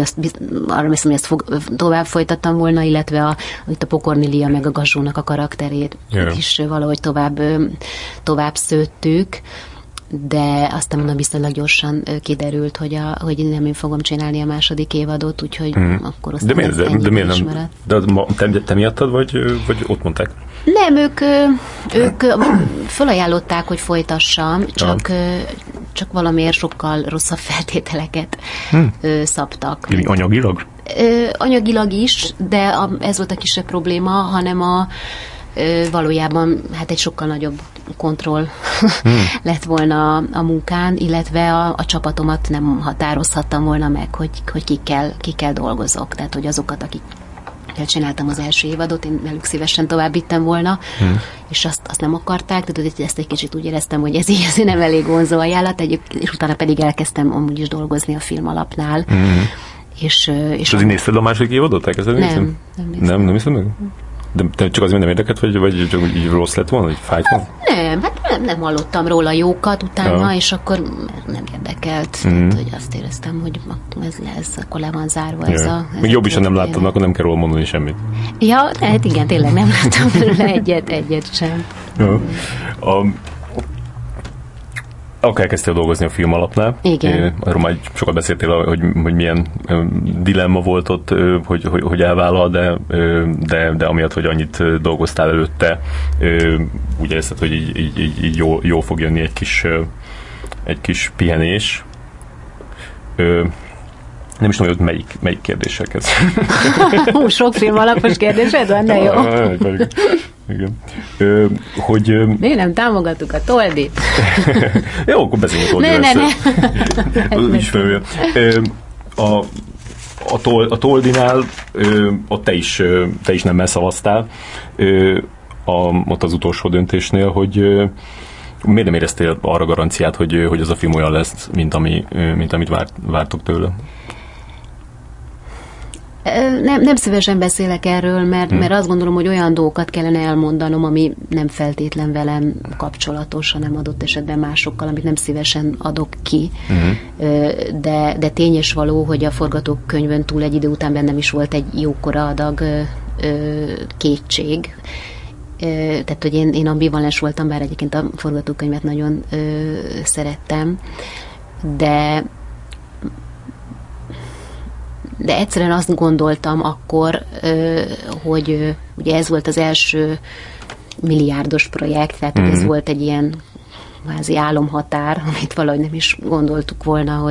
arra hiszem, hogy ezt tovább folytattam volna, illetve itt a Pokornilia meg a Gazsónak a karakterét is valahogy tovább szőttük, de aztán mondom, viszonylag gyorsan kiderült, hogy nem én fogom csinálni a második évadot, úgyhogy akkor aztán de miért nem maradt. Te miattad, vagy ott mondták? Nem, ők felajánlották, hogy folytassam, csak valamiért sokkal rosszabb feltételeket szabtak. Anyagilag? Anyagilag is, de ez volt a kisebb probléma, hanem valójában hát egy sokkal nagyobb kontroll lett volna a munkán, illetve a csapatomat nem határozhattam volna meg, hogy kikkel dolgozok. Tehát, hogy azokat, akikkel csináltam az első évadot, én velük szívesen továbbittem volna, és azt nem akarták, tehát ezt egy kicsit úgy éreztem, hogy ez így azért nem elég vonzó ajánlat, és utána pedig elkezdtem amúgy is dolgozni a film alapnál. És azért nézted a második évadot? Nem hiszem meg? De csak azért nem érdekelt, vagy csak úgy rossz lett volna, vagy fájt volna? Nem hallottam róla jókat utána, és akkor nem érdekelt. Tehát, hogy azt éreztem, hogy ez akkor le van zárva. Ez még jobb is, ha nem láttad, akkor nem kell róla mondani semmit. Ja, hát igen, tényleg nem láttam belőle egyet sem. Akkor elkezdtél dolgozni a film alapnál. Igen. Arról már sokat beszéltél, hogy milyen dilemma volt ott, hogy elvállal, de amiatt, hogy annyit dolgoztál előtte, úgy érezted, hogy így jól fog jönni egy kis pihenés. Nem is tudom, hogy melyik kérdéssel kezd. Sok film alapos kérdésed van, de jó. Igen. Mi nem támogattuk a Toldit? Jó, akkor beszéljünk a Toldiről. A Toldinál ott te is nemmel szavaztál ott az utolsó döntésnél, hogy miért nem éreztél arra garanciát, hogy az a film olyan lesz, mint amit vártok tőle? Nem szívesen beszélek erről, mert azt gondolom, hogy olyan dolgokat kellene elmondanom, ami nem feltétlen velem kapcsolatos, hanem adott esetben másokkal, amit nem szívesen adok ki. De tény és való, hogy a forgatókönyvön túl egy idő után bennem is volt egy jókora adag kétség. Tehát, hogy én ambivalens voltam, bár egyébként a forgatókönyvet nagyon szerettem, de egyszerűen azt gondoltam akkor, hogy ugye ez volt az első milliárdos projekt, tehát ez volt egy ilyen kvázi álomhatár, amit valahogy nem is gondoltuk volna,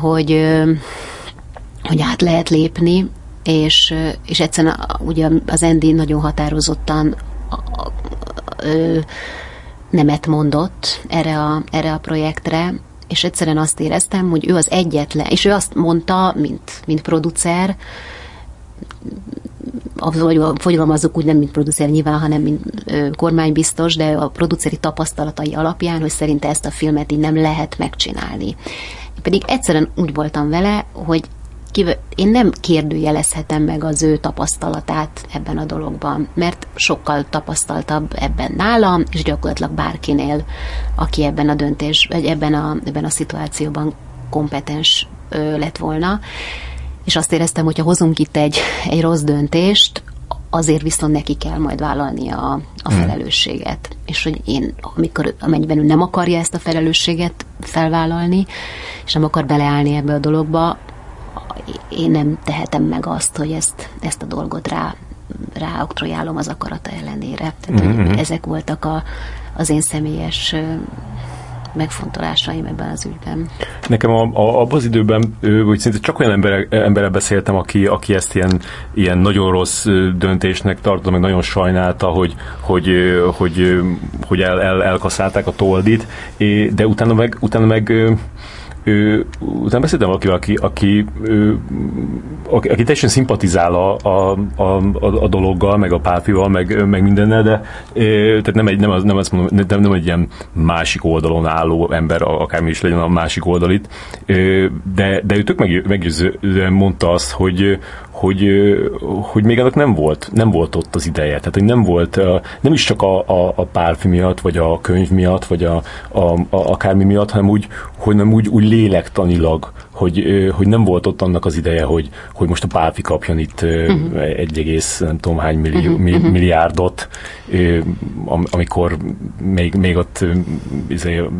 hogy át lehet lépni, és egyszerűen ugye az Andy nagyon határozottan nemet mondott erre a projektre, és egyszerűen azt éreztem, hogy ő az egyetlen, és ő azt mondta, mint producer, fogalmazzuk úgy nem mint producer nyilván, hanem mint kormánybiztos, de a produceri tapasztalatai alapján, hogy szerinte ezt a filmet így nem lehet megcsinálni. Pedig egyszerűen úgy voltam vele, hogy én nem kérdőjelezhetem meg az ő tapasztalatát ebben a dologban, mert sokkal tapasztaltabb ebben nálam, és gyakorlatilag bárkinél, aki ebben a döntés, vagy ebben a szituációban kompetens lett volna. És azt éreztem, hogyha hozunk itt egy rossz döntést, azért viszont neki kell majd vállalni a felelősséget. És hogy én, amennyiben ő nem akarja ezt a felelősséget felvállalni, és nem akar beleállni ebbe a dologba, én nem tehetem meg azt, hogy ezt a dolgot ráoktrojálom az akarata ellenére. Tehát, hogy ezek voltak az én személyes megfontolásaim ebben az ügyben. Nekem abban az időben, hogy szinte csak olyan emberrel beszéltem, aki ezt ilyen nagyon rossz döntésnek tartotta, meg nagyon sajnálta, hogy elkaszálták a Toldit, de utána meg utána beszéltem valakivel, aki teljesen szimpatizál a dologgal, meg a Pálfival, meg mindennel, de tehát nem egy ilyen másik oldalon álló ember, akármi is legyen a másik oldalit, de ő tök meggyőzően mondta azt, hogy még annak nem volt ott az ideje. Tehát, hogy nem is csak a Pálfi miatt, vagy a könyv miatt, vagy a akármi miatt, hanem úgy lélektanilag, hogy nem volt ott annak az ideje, hogy most a Pálfi kapjon itt egy egész nem tudom hány milliárdot, amikor még ott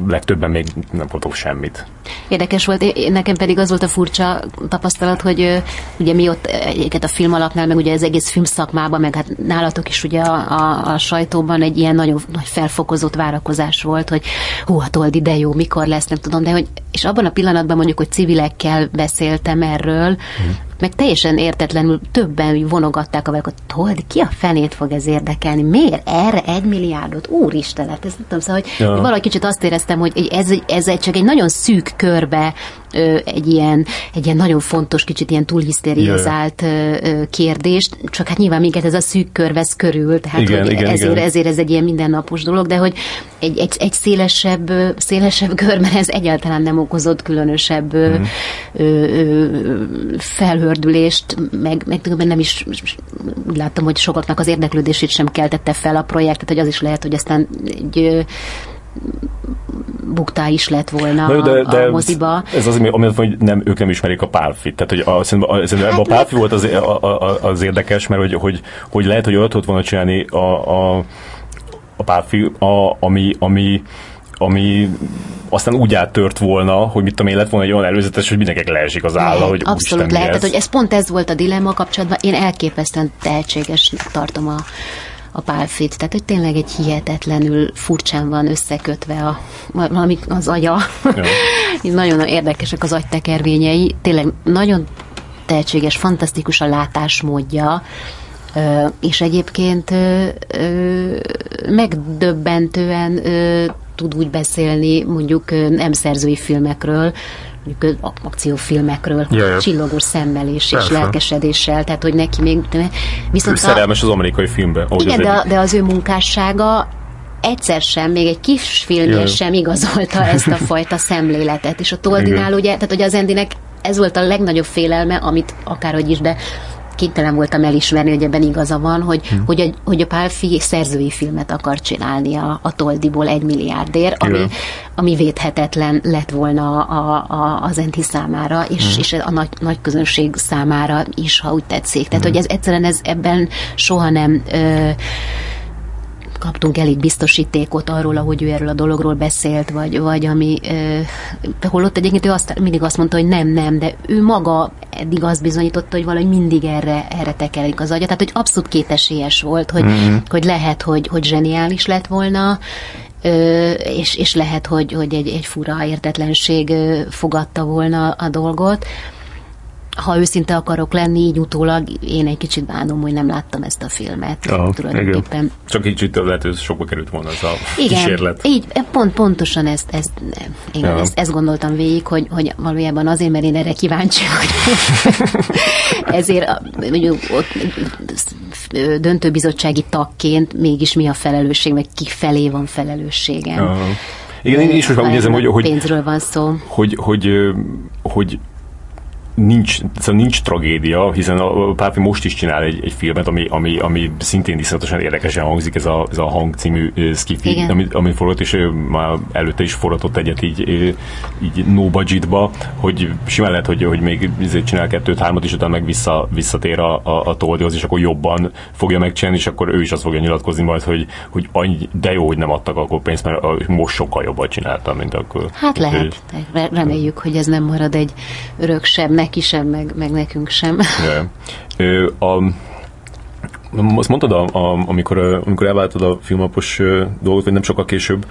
legtöbben még nem voltak semmit. Érdekes volt, nekem pedig az volt a furcsa tapasztalat, hogy ugye mi ott egyébként a film alapnál, meg ugye az egész filmszakmában, meg hát nálatok is ugye a sajtóban egy ilyen nagyon nagy felfokozott várakozás volt, hogy hú, a Toldi de jó, mikor lesz, nem tudom, de hogy és abban a pillanatban mondjuk, hogy civilekkel beszéltem erről, meg teljesen értetlenül többen vonogatták a velük, hogy Toldi, ki a fenét fog ez érdekelni? Miért erre 1 milliárdot? Úristen, hát ezt nem tudom, szóval, hogy ja. Valahogy kicsit azt éreztem, hogy ez csak egy nagyon szűk körbe egy ilyen nagyon fontos, kicsit ilyen túlhisztérizált kérdést, csak hát nyilván minket ez a szűk kör vesz körül, tehát ezért ez egy ilyen mindennapos dolog, de hogy egy szélesebb körben ez egyáltalán nem okozott különösebb felhördülést, meg nem is úgy láttam, hogy sokaknak az érdeklődését sem keltette fel a projekt, tehát hogy az is lehet, hogy aztán egy buktá is lett volna de a moziba. Ez az, hogy ők nem ismerik a Pálfit. Tehát, hogy a Pálfi volt az érdekes, mert hogy lehet, hogy olyat volna csinálni a Pálfi, ami aztán úgy áttört volna, hogy mit tudom én, lett volna egy olyan előzetes, hogy mindenkinek leesik az álla, hogy abszolút lehet. Tehát, hogy ez volt a dilemma kapcsolatban. Én elképesztően tehetségesnek tartom a Pálfit. Tehát, hogy tényleg egy hihetetlenül furcsán van összekötve az agya. Ja. Nagyon érdekesek az agytekervényei. Tényleg nagyon tehetséges, fantasztikus a látásmódja, és egyébként megdöbbentően tud úgy beszélni mondjuk nem szerzői filmekről, mondjuk akciófilmekről, csillogó szemmel és lelkesedéssel, tehát hogy neki még... Viszont szerelmes az amerikai filmben. Igen, de az ő munkássága egyszer sem, még egy kis filmje sem igazolta ezt a fajta szemléletet, és a Toldinál ugye, tehát hogy az Andynek ez volt a legnagyobb félelme, amit akárhogy is, de kénytelen voltam elismerni, hogy ebben igaza van, hogy a Pálfi szerzői filmet akar csinálni a Toldiból 1 milliárdért, ami védhetetlen lett volna az Enti számára, és a nagy közönség számára is, ha úgy tetszik. Tehát, hogy ez egyszerűen ebben soha nem kaptunk elég biztosítékot arról, ahogy ő erről a dologról beszélt, vagy ami... holott egyébként ő mindig azt mondta, hogy nem, de ő maga eddig azt bizonyította, hogy valahogy mindig erre tekerik az agya. Tehát, hogy abszolút kétesélyes volt, hogy lehet, hogy zseniális lett volna, és lehet, hogy egy fura értetlenség fogadta volna a dolgot. Ha őszinte akarok lenni, így utólag én egy kicsit bánom, hogy nem láttam ezt a filmet. Tulajdonképpen. Csak kicsit lehet, hogy sokba került volna ez a kísérlet. Igen, így, pontosan ezt gondoltam végig, hogy valójában azért, mert én erre kíváncsi vagyok. Ezért mondjuk ott döntőbizottsági tagként mégis mi a felelősség, meg ki felé van felelősségem. Igen, én is most már úgy érzem, hogy pénzről van szó. Hogy nincs tragédia, hiszen a Pálfi most is csinál egy filmet, ami szintén diszonatosan érdekesen hangzik, ez a Hang című skifi, amit forgat, és már előtte is forgatott egyet így no budgetba, hogy simán lehet, hogy még csinál 2-3-at, és utána meg visszatér a Toldihoz, és akkor jobban fogja megcsinálni, és akkor ő is azt fogja nyilatkozni majd, hogy de jó, hogy nem adtak akkor pénzt, mert most sokkal jobban csináltam, mint akkor. Hát lehet. Reméljük, hogy ez nem marad egy öröksebb neki sem, meg nekünk sem. Azt mondtad, amikor elváltad a filmapos dolgot, vagy nem sokkal később,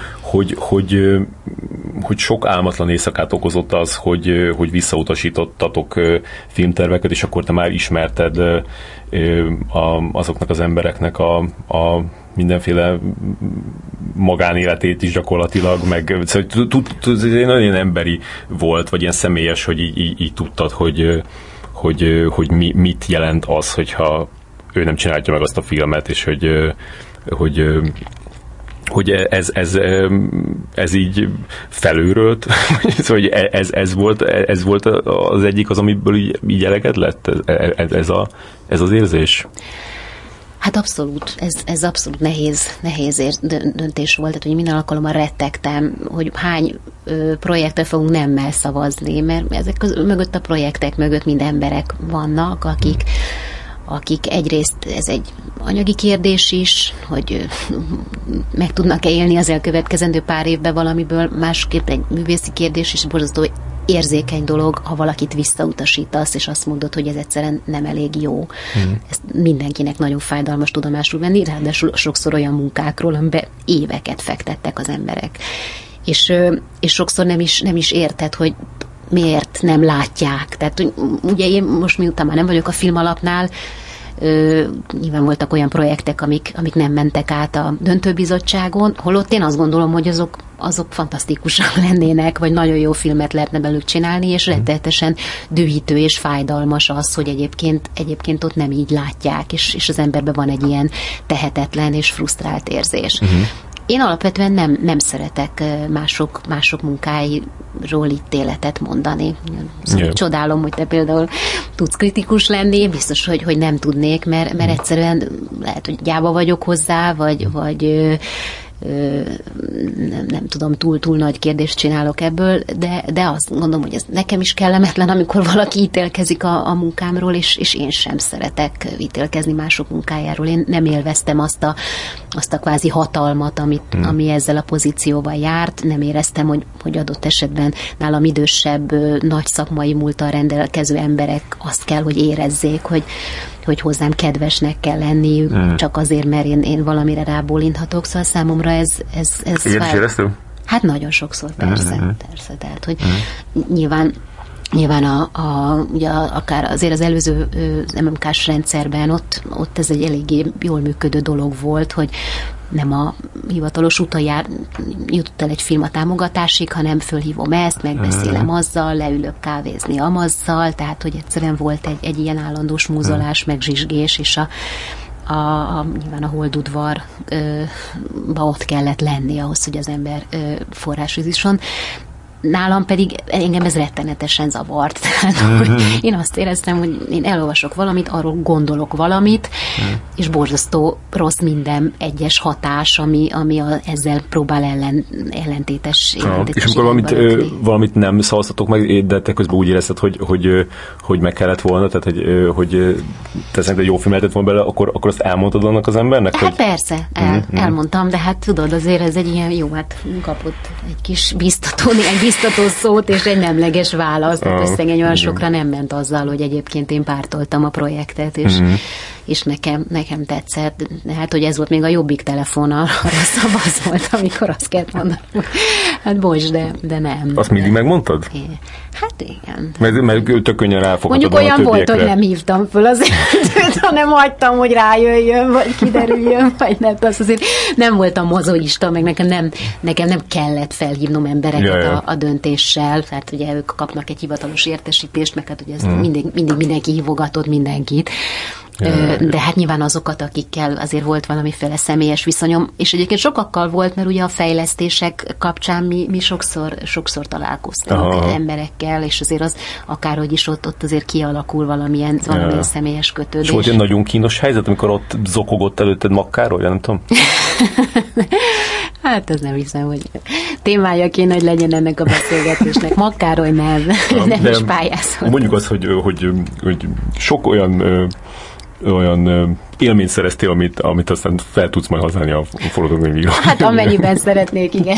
hogy sok álmatlan éjszakát okozott az, hogy visszautasítottatok filmterveket, és akkor te már ismerted azoknak az embereknek a mindenféle magánéletét is gyakorlatilag, meg nagyon ilyen emberi volt, vagy ilyen személyes, hogy így tudtad, hogy mit jelent az, hogyha ő nem csinálja meg azt a filmet, és hogy ez így felőrölt, szóval ez volt az egyik az, amiből így eleget lett? Ez az érzés? Hát abszolút, ez abszolút nehéz döntés volt, tehát, hogy minden alkalommal rettegtem, hogy hány projektre fogunk nemmel szavazni, mert ezek mögött a projektek mögött mind emberek vannak, akik egyrészt ez egy anyagi kérdés is, hogy meg tudnak-e élni az elkövetkezendő pár évben valamiből, másképp egy művészi kérdés is, borzasztó érzékeny dolog, ha valakit visszautasítasz, és azt mondod, hogy ez egyszerűen nem elég jó. Ezt mindenkinek nagyon fájdalmas tudomásul venni, ráadásul sokszor olyan munkákról, amiben éveket fektettek az emberek. És sokszor nem is érted, hogy miért nem látják. Tehát ugye én most miután már nem vagyok a filmalapnál, nyilván voltak olyan projektek, amik nem mentek át a döntőbizottságon, holott én azt gondolom, hogy azok fantasztikusak lennének, vagy nagyon jó filmet lehetne belőlük csinálni, és rettenetesen dühítő és fájdalmas az, hogy egyébként ott nem így látják, és az emberben van egy ilyen tehetetlen és frusztrált érzés. Uh-huh. Én alapvetően nem szeretek mások munkáiról ítéletet mondani. Szóval csodálom, hogy te például tudsz kritikus lenni, biztos, hogy nem tudnék, mert egyszerűen lehet, hogy gyáva vagyok hozzá, vagy nem tudom, túl nagy kérdést csinálok ebből, de azt gondolom, hogy ez nekem is kellemetlen, amikor valaki ítélkezik a munkámról, és én sem szeretek ítélkezni mások munkájáról. Én nem élveztem azt a kvázi hatalmat, ami ezzel a pozícióval járt, nem éreztem, hogy adott esetben nálam idősebb, nagy szakmai múlttal rendelkező emberek azt kell, hogy érezzék, hogy hozzám kedvesnek kell lenniük, csak azért, mert én valamire rábólinthatok, szóval számomra ez igen, is éreztem? Hát nagyon sokszor, persze, tehát, hogy nyilván ugye akár azért az előző MMK-s rendszerben ott ez egy eléggé jól működő dolog volt, hogy nem a hivatalos úton jutott el egy film a támogatásig, hanem fölhívom ezt, megbeszélem azzal, leülök kávézni amazzal, tehát hogy egyszerűen volt egy ilyen állandós múzolás, meg zsizsgés, és nyilván a Holdudvarba ott kellett lenni ahhoz, hogy az ember forráshoz jusson. Nálam pedig engem ez rettenetesen zavart. Tehát, hogy én azt éreztem, hogy én elolvasok valamit, arról gondolok valamit, és borzasztó rossz minden egyes hatás, ami ezzel próbál ellentétes. És amikor valamit nem szavaztatok meg, de te közben úgy érezted, hogy meg kellett volna, tehát hogy te szerintem jó film lehetett volna bele, akkor azt elmondtad annak az embernek? Hát hogy... persze, elmondtam, de hát tudod, azért ez egy ilyen jó, hát kapott egy kis biztató szót és egy nemleges választ. Összegény olyan sokra nem ment azzal, hogy egyébként én pártoltam a projektet, és nekem tetszett. Hát, hogy ez volt még a Jobbik telefon, arra szavaz volt, amikor azt kellett mondanom. Hát bocs, de nem. Azt mindig megmondtad? Hát igen. Mert tök könnyen elfogadtad a többiekre. Mondjuk olyan volt, hogy nem hívtam föl az illetőt, hanem hagytam, hogy rájöjjön, vagy kiderüljön, vagy nem. Azt azért nem voltam mozoista, meg nekem nem kellett felhívnom embereket a döntéssel. Tehát ugye ők kapnak egy hivatalos értesítést, meg hát ugye ezt mindig mindenki hívogatott mindenkit. De hát nyilván azokat, akikkel azért volt valamiféle személyes viszonyom, és egyébként sokakkal volt, mert ugye a fejlesztések kapcsán mi sokszor találkoztunk emberekkel, és azért az akárhogy is ott azért kialakul valamilyen személyes kötődés. És volt egy nagyon kínos helyzet, amikor ott zokogott előtted Makkáról, nem tudom? Hát ez nem hiszem, hogy témája kéne, hogy legyen ennek a beszélgetésnek. Makkároly nem is pályázott. Mondjuk az, hogy sok olyan élményt szereztél, amit aztán fel tudsz majd használni a forgatókönyvben. Hát amennyiben szeretnék, igen.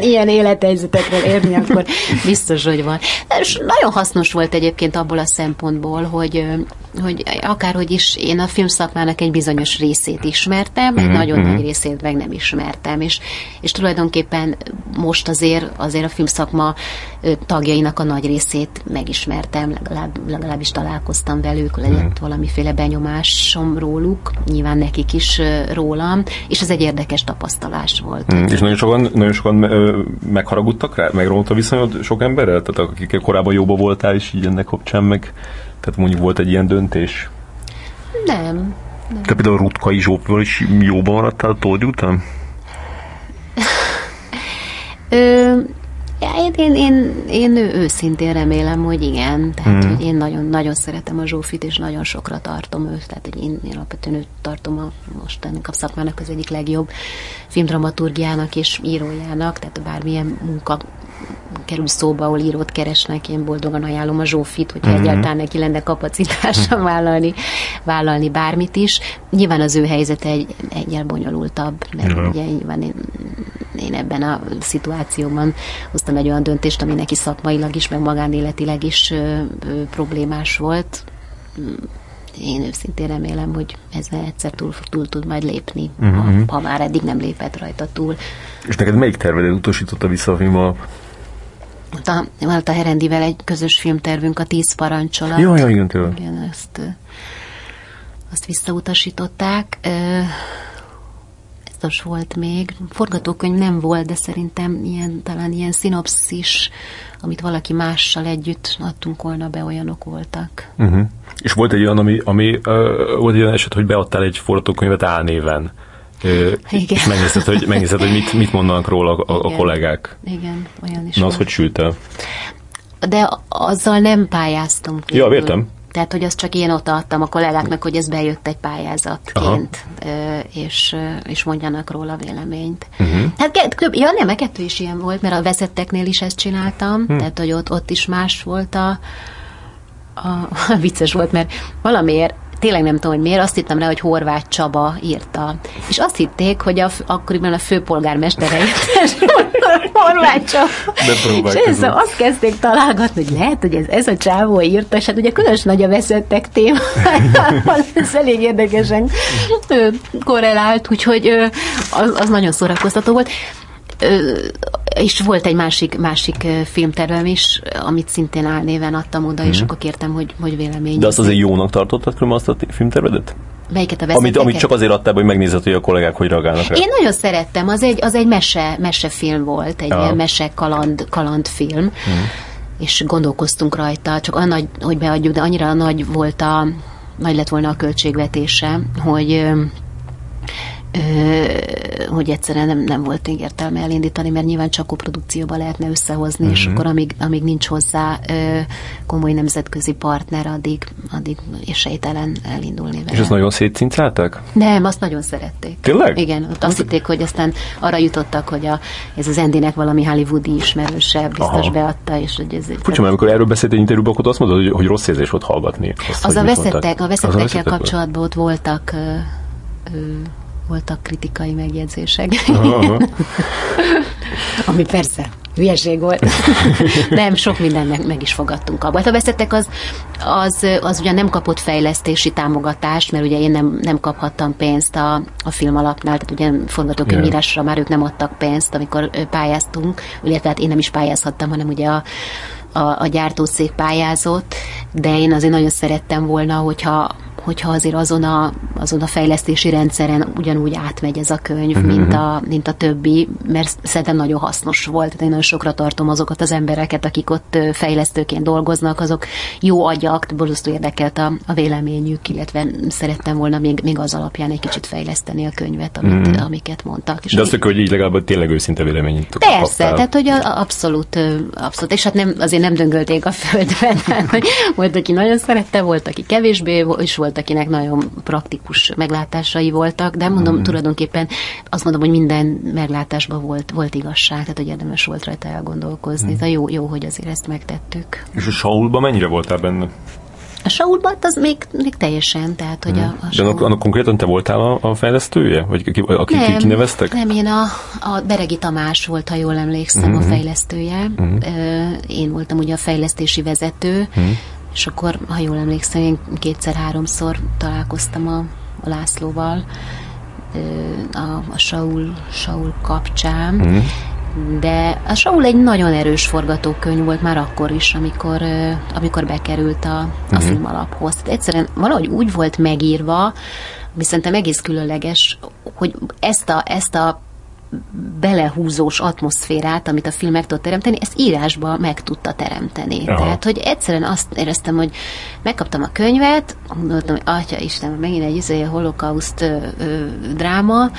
Ilyen élethelyzetekről érni, akkor biztos, hogy van. És nagyon hasznos volt egyébként abból a szempontból, hogy akárhogy is én a filmszakmának egy bizonyos részét ismertem, egy nagyon nagy részét meg nem ismertem, és tulajdonképpen most azért a filmszakma tagjainak a nagy részét megismertem, legalábbis találkoztam velük, lett valamiféle benyomásom róluk, nyilván nekik is rólam, és ez egy érdekes tapasztalás volt. És nagyon sokan megharagudtak rá, megromlott a viszonyod sok emberrel? Tehát akik korábban jóba voltál, és így ennek kapcsán meg, tehát mondjuk volt egy ilyen döntés? Nem. Te például Rutkai Zsófival is jóban maradtál Toldi után? Én őszintén remélem, hogy igen. Tehát, hogy én nagyon, nagyon szeretem a Zsófit, és nagyon sokra tartom őt. Tehát, hogy én alapvetően őt tartom most ennek a szakmának az egyik legjobb filmdramaturgiának és írójának. Tehát bármilyen munka kerül szóba, ahol írót keresnek, én boldogan ajánlom a Zsófit, hogyha egyáltalán neki lenne kapacitása vállalni bármit is. Nyilván az ő helyzete egyel bonyolultabb, mert ugye nyilván én ebben a szituációban hoztam egy olyan döntést, ami neki szakmailag is, meg magánéletileg is problémás volt. Én őszintén remélem, hogy ezzel egyszer túl tud majd lépni, ha már eddig nem lépett rajta túl. És neked melyik tervedet utasította vissza a film volt a Herendivel egy közös filmtervünk, a 10 parancsolat. Jaj, igen, tőle. Igen, azt visszautasították. Biztos volt még. Forgatókönyv nem volt, de szerintem talán ilyen szinopszis, amit valaki mással együtt adtunk volna be, olyanok voltak. Uh-huh. És volt egy olyan, volt egy olyan eset, hogy beadtál egy forgatókönyvet álnéven. Igen. És megnézted, hogy mit mondanak róla a kollégák. Igen, olyan is. Na, az hogy sült el? De azzal nem pályáztam. Ja, értem. Tehát, hogy azt csak én odaadtam a kollégáknak, hogy ez bejött egy pályázatként, és mondjanak róla véleményt. Uh-huh. Hát, a 2 is ilyen volt, mert a Veszetteknél is ezt csináltam, tehát, hogy ott is más volt a vicces volt, mert valamiért, tényleg nem tudom, hogy miért, azt hittem rá, hogy Horváth Csaba írta. És azt hitték, hogy akkoriban a főpolgármester helyettes Horváth Csaba. És ezzel azt kezdték találgatni, hogy lehet, hogy ez a csávó írta, és hát ugye különös nagy a Veszettek témájával, ez elég érdekesen korrelált, úgyhogy az nagyon szórakoztató volt. És volt egy másik filmtervem is, amit szintén álnéven adtam oda, és akkor kértem, hogy vélemény. De azt azért jónak tartottad azt a filmtervedet? Melyiket, a Veszetteket? Amit csak azért adtál, hogy megnézed, hogy a kollégák hogy reagálnak rá. Én nagyon szerettem, az egy mesefilm volt, egy ilyen mese kalandfilm, és gondolkoztunk rajta, csak olyan nagy, hogy beadjuk, de annyira nagy lett volna a költségvetése, hogy egyszerűen nem volt még értelme elindítani, mert nyilván csak koprodukcióba lehetne összehozni, és akkor amíg nincs hozzá komoly nemzetközi partner, addig esélytelen elindulni vele. És ezt nagyon szétcincálták? Nem, azt nagyon szerették. Tényleg? Igen, ott azt hitték, hogy aztán arra jutottak, hogy ez az Andynek valami hollywoodi ismerőse biztos beadta, és hogy ez... Furcsa, amikor erről beszélt egy interjúban, akkor azt mondod, hogy rossz érzés volt hallgatni. Az a Veszettekkel kapcsolatban ott voltak kritikai megjegyzések. Ami persze hülyeség volt. Nem, sok mindent meg is fogadtunk abba. Hát a Veszettek az ugyan nem kapott fejlesztési támogatást, mert ugye én nem kaphattam pénzt a film alapnál, tehát ugye forgatókönyvírásra már ők nem adtak pénzt, amikor pályáztunk, ugye tehát én nem is pályázhattam, hanem ugye a gyártószék pályázott, de én azért nagyon szerettem volna, hogyha azért azon a fejlesztési rendszeren ugyanúgy átmegy ez a könyv, mint a többi, mert szerintem nagyon hasznos volt. Én nagyon sokra tartom azokat az embereket, akik ott fejlesztőként dolgoznak, azok jó agyak, borzasztó érdekelt a véleményük, illetve szerettem volna még az alapján egy kicsit fejleszteni a könyvet, amiket mondtak. És de azt akkor, hogy így legalább tényleg őszinte véleményét kaptál. Persze, tehát hogy abszolút, és hát azért nem döngölték a földben, hogy volt, aki nagyon szerette, volt, aki kevésbé, és volt, akinek nagyon praktikus meglátásai voltak, de mondom, tulajdonképpen azt mondom, hogy minden meglátásban volt igazság, tehát hogy érdemes volt rajta elgondolkozni. De jó, hogy azért ezt megtettük. És a Saulban mennyire voltál benne? A Saulban az még teljesen, tehát hogy Saul... De annak konkrétan te voltál a fejlesztője? Vagy akik kineveztek? Nem, én a Beregi Tamás volt, ha jól emlékszem, a fejlesztője. Én voltam ugye a fejlesztési vezető, és akkor, ha jól emlékszem, én 2-3-szor találkoztam a Lászlóval a Saul kapcsán, de a Saul egy nagyon erős forgatókönyv volt már akkor is, amikor bekerült a film alaphoz. Tehát egyszerűen valahogy úgy volt megírva, ami szerintem egész különleges, hogy ezt a belehúzós atmoszférát, amit a film meg tud teremteni, ezt írásba meg tudta teremteni. Aha. Tehát, hogy egyszerűen azt éreztem, hogy megkaptam a könyvet, gondoltam, hogy atya Isten, megint egy holokauszt dráma,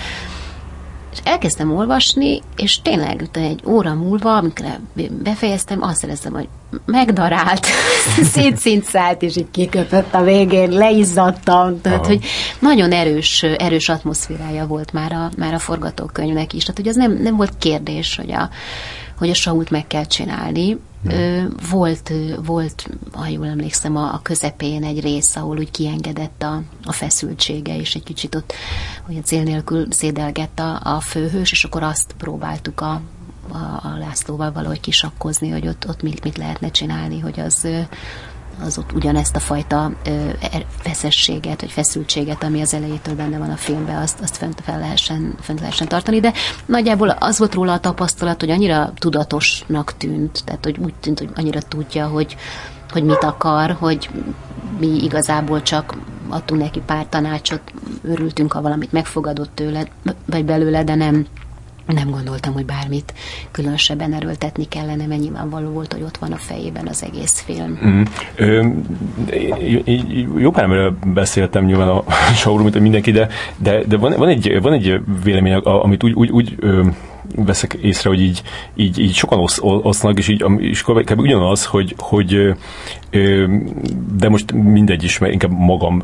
és elkezdtem olvasni, és tényleg utána egy óra múlva, amikor befejeztem, azt éreztem, hogy megdarált, szétszincált, és így kiköpött a végén, leizzadtam, tehát hogy nagyon erős atmoszférája volt már a forgatókönyvnek is, tehát hogy az nem volt kérdés, hogy a Sault meg kell csinálni. Volt, ha jól emlékszem, a közepén egy rész, ahol úgy kiengedett a feszültsége, és egy kicsit ott olyan cél nélkül szédelgett a főhős, és akkor azt próbáltuk a Lászlóval valahogy kisakkozni, hogy ott mit lehetne csinálni, hogy az az ott ugyanezt a fajta feszességet, vagy feszültséget, ami az elejétől benne van a filmben, azt fent lehessen tartani, de nagyjából az volt róla a tapasztalat, hogy annyira tudatosnak tűnt, tehát hogy úgy tűnt, hogy annyira tudja, hogy mit akar, hogy mi igazából csak adtunk neki pár tanácsot, örültünk, ha valamit megfogadott tőle, vagy belőle, de nem gondoltam, hogy bármit különösebben erőltetni kellene, mert nyilvánvaló volt, hogy ott van a fejében az egész film. Jó pár beszéltem nyilván a showroom, mint mindenki, de van egy vélemény, amit úgy veszek észre, hogy így sokan osznak, és kb. Ugyanaz, hogy de most mindegy is, mert inkább magam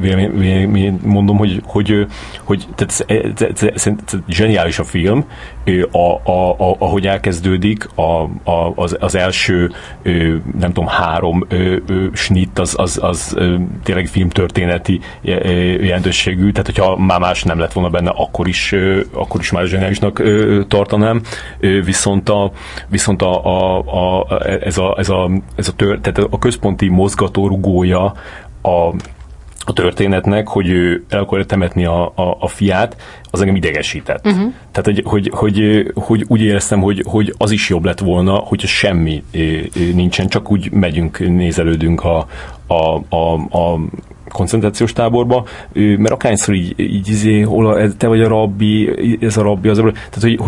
vélemény mondom, hogy tehát zseniális a film, ahogy elkezdődik, az első nem tudom, három snitt, az tényleg filmtörténeti jelentőségű, tehát hogyha már más nem lett volna benne, akkor is már zseniálisnak tartanám, viszont a központi mozgatórugója a történetnek, hogy ő el akarja temetni a fiát, az engem idegesített. Uh-huh. Tehát, hogy úgy éreztem, hogy az is jobb lett volna, hogyha semmi nincsen, csak úgy megyünk, nézelődünk a koncentrációs táborba, mert akárszor így hol te vagy a rabbi, ez a rabbi, az a rabbi. Tehát,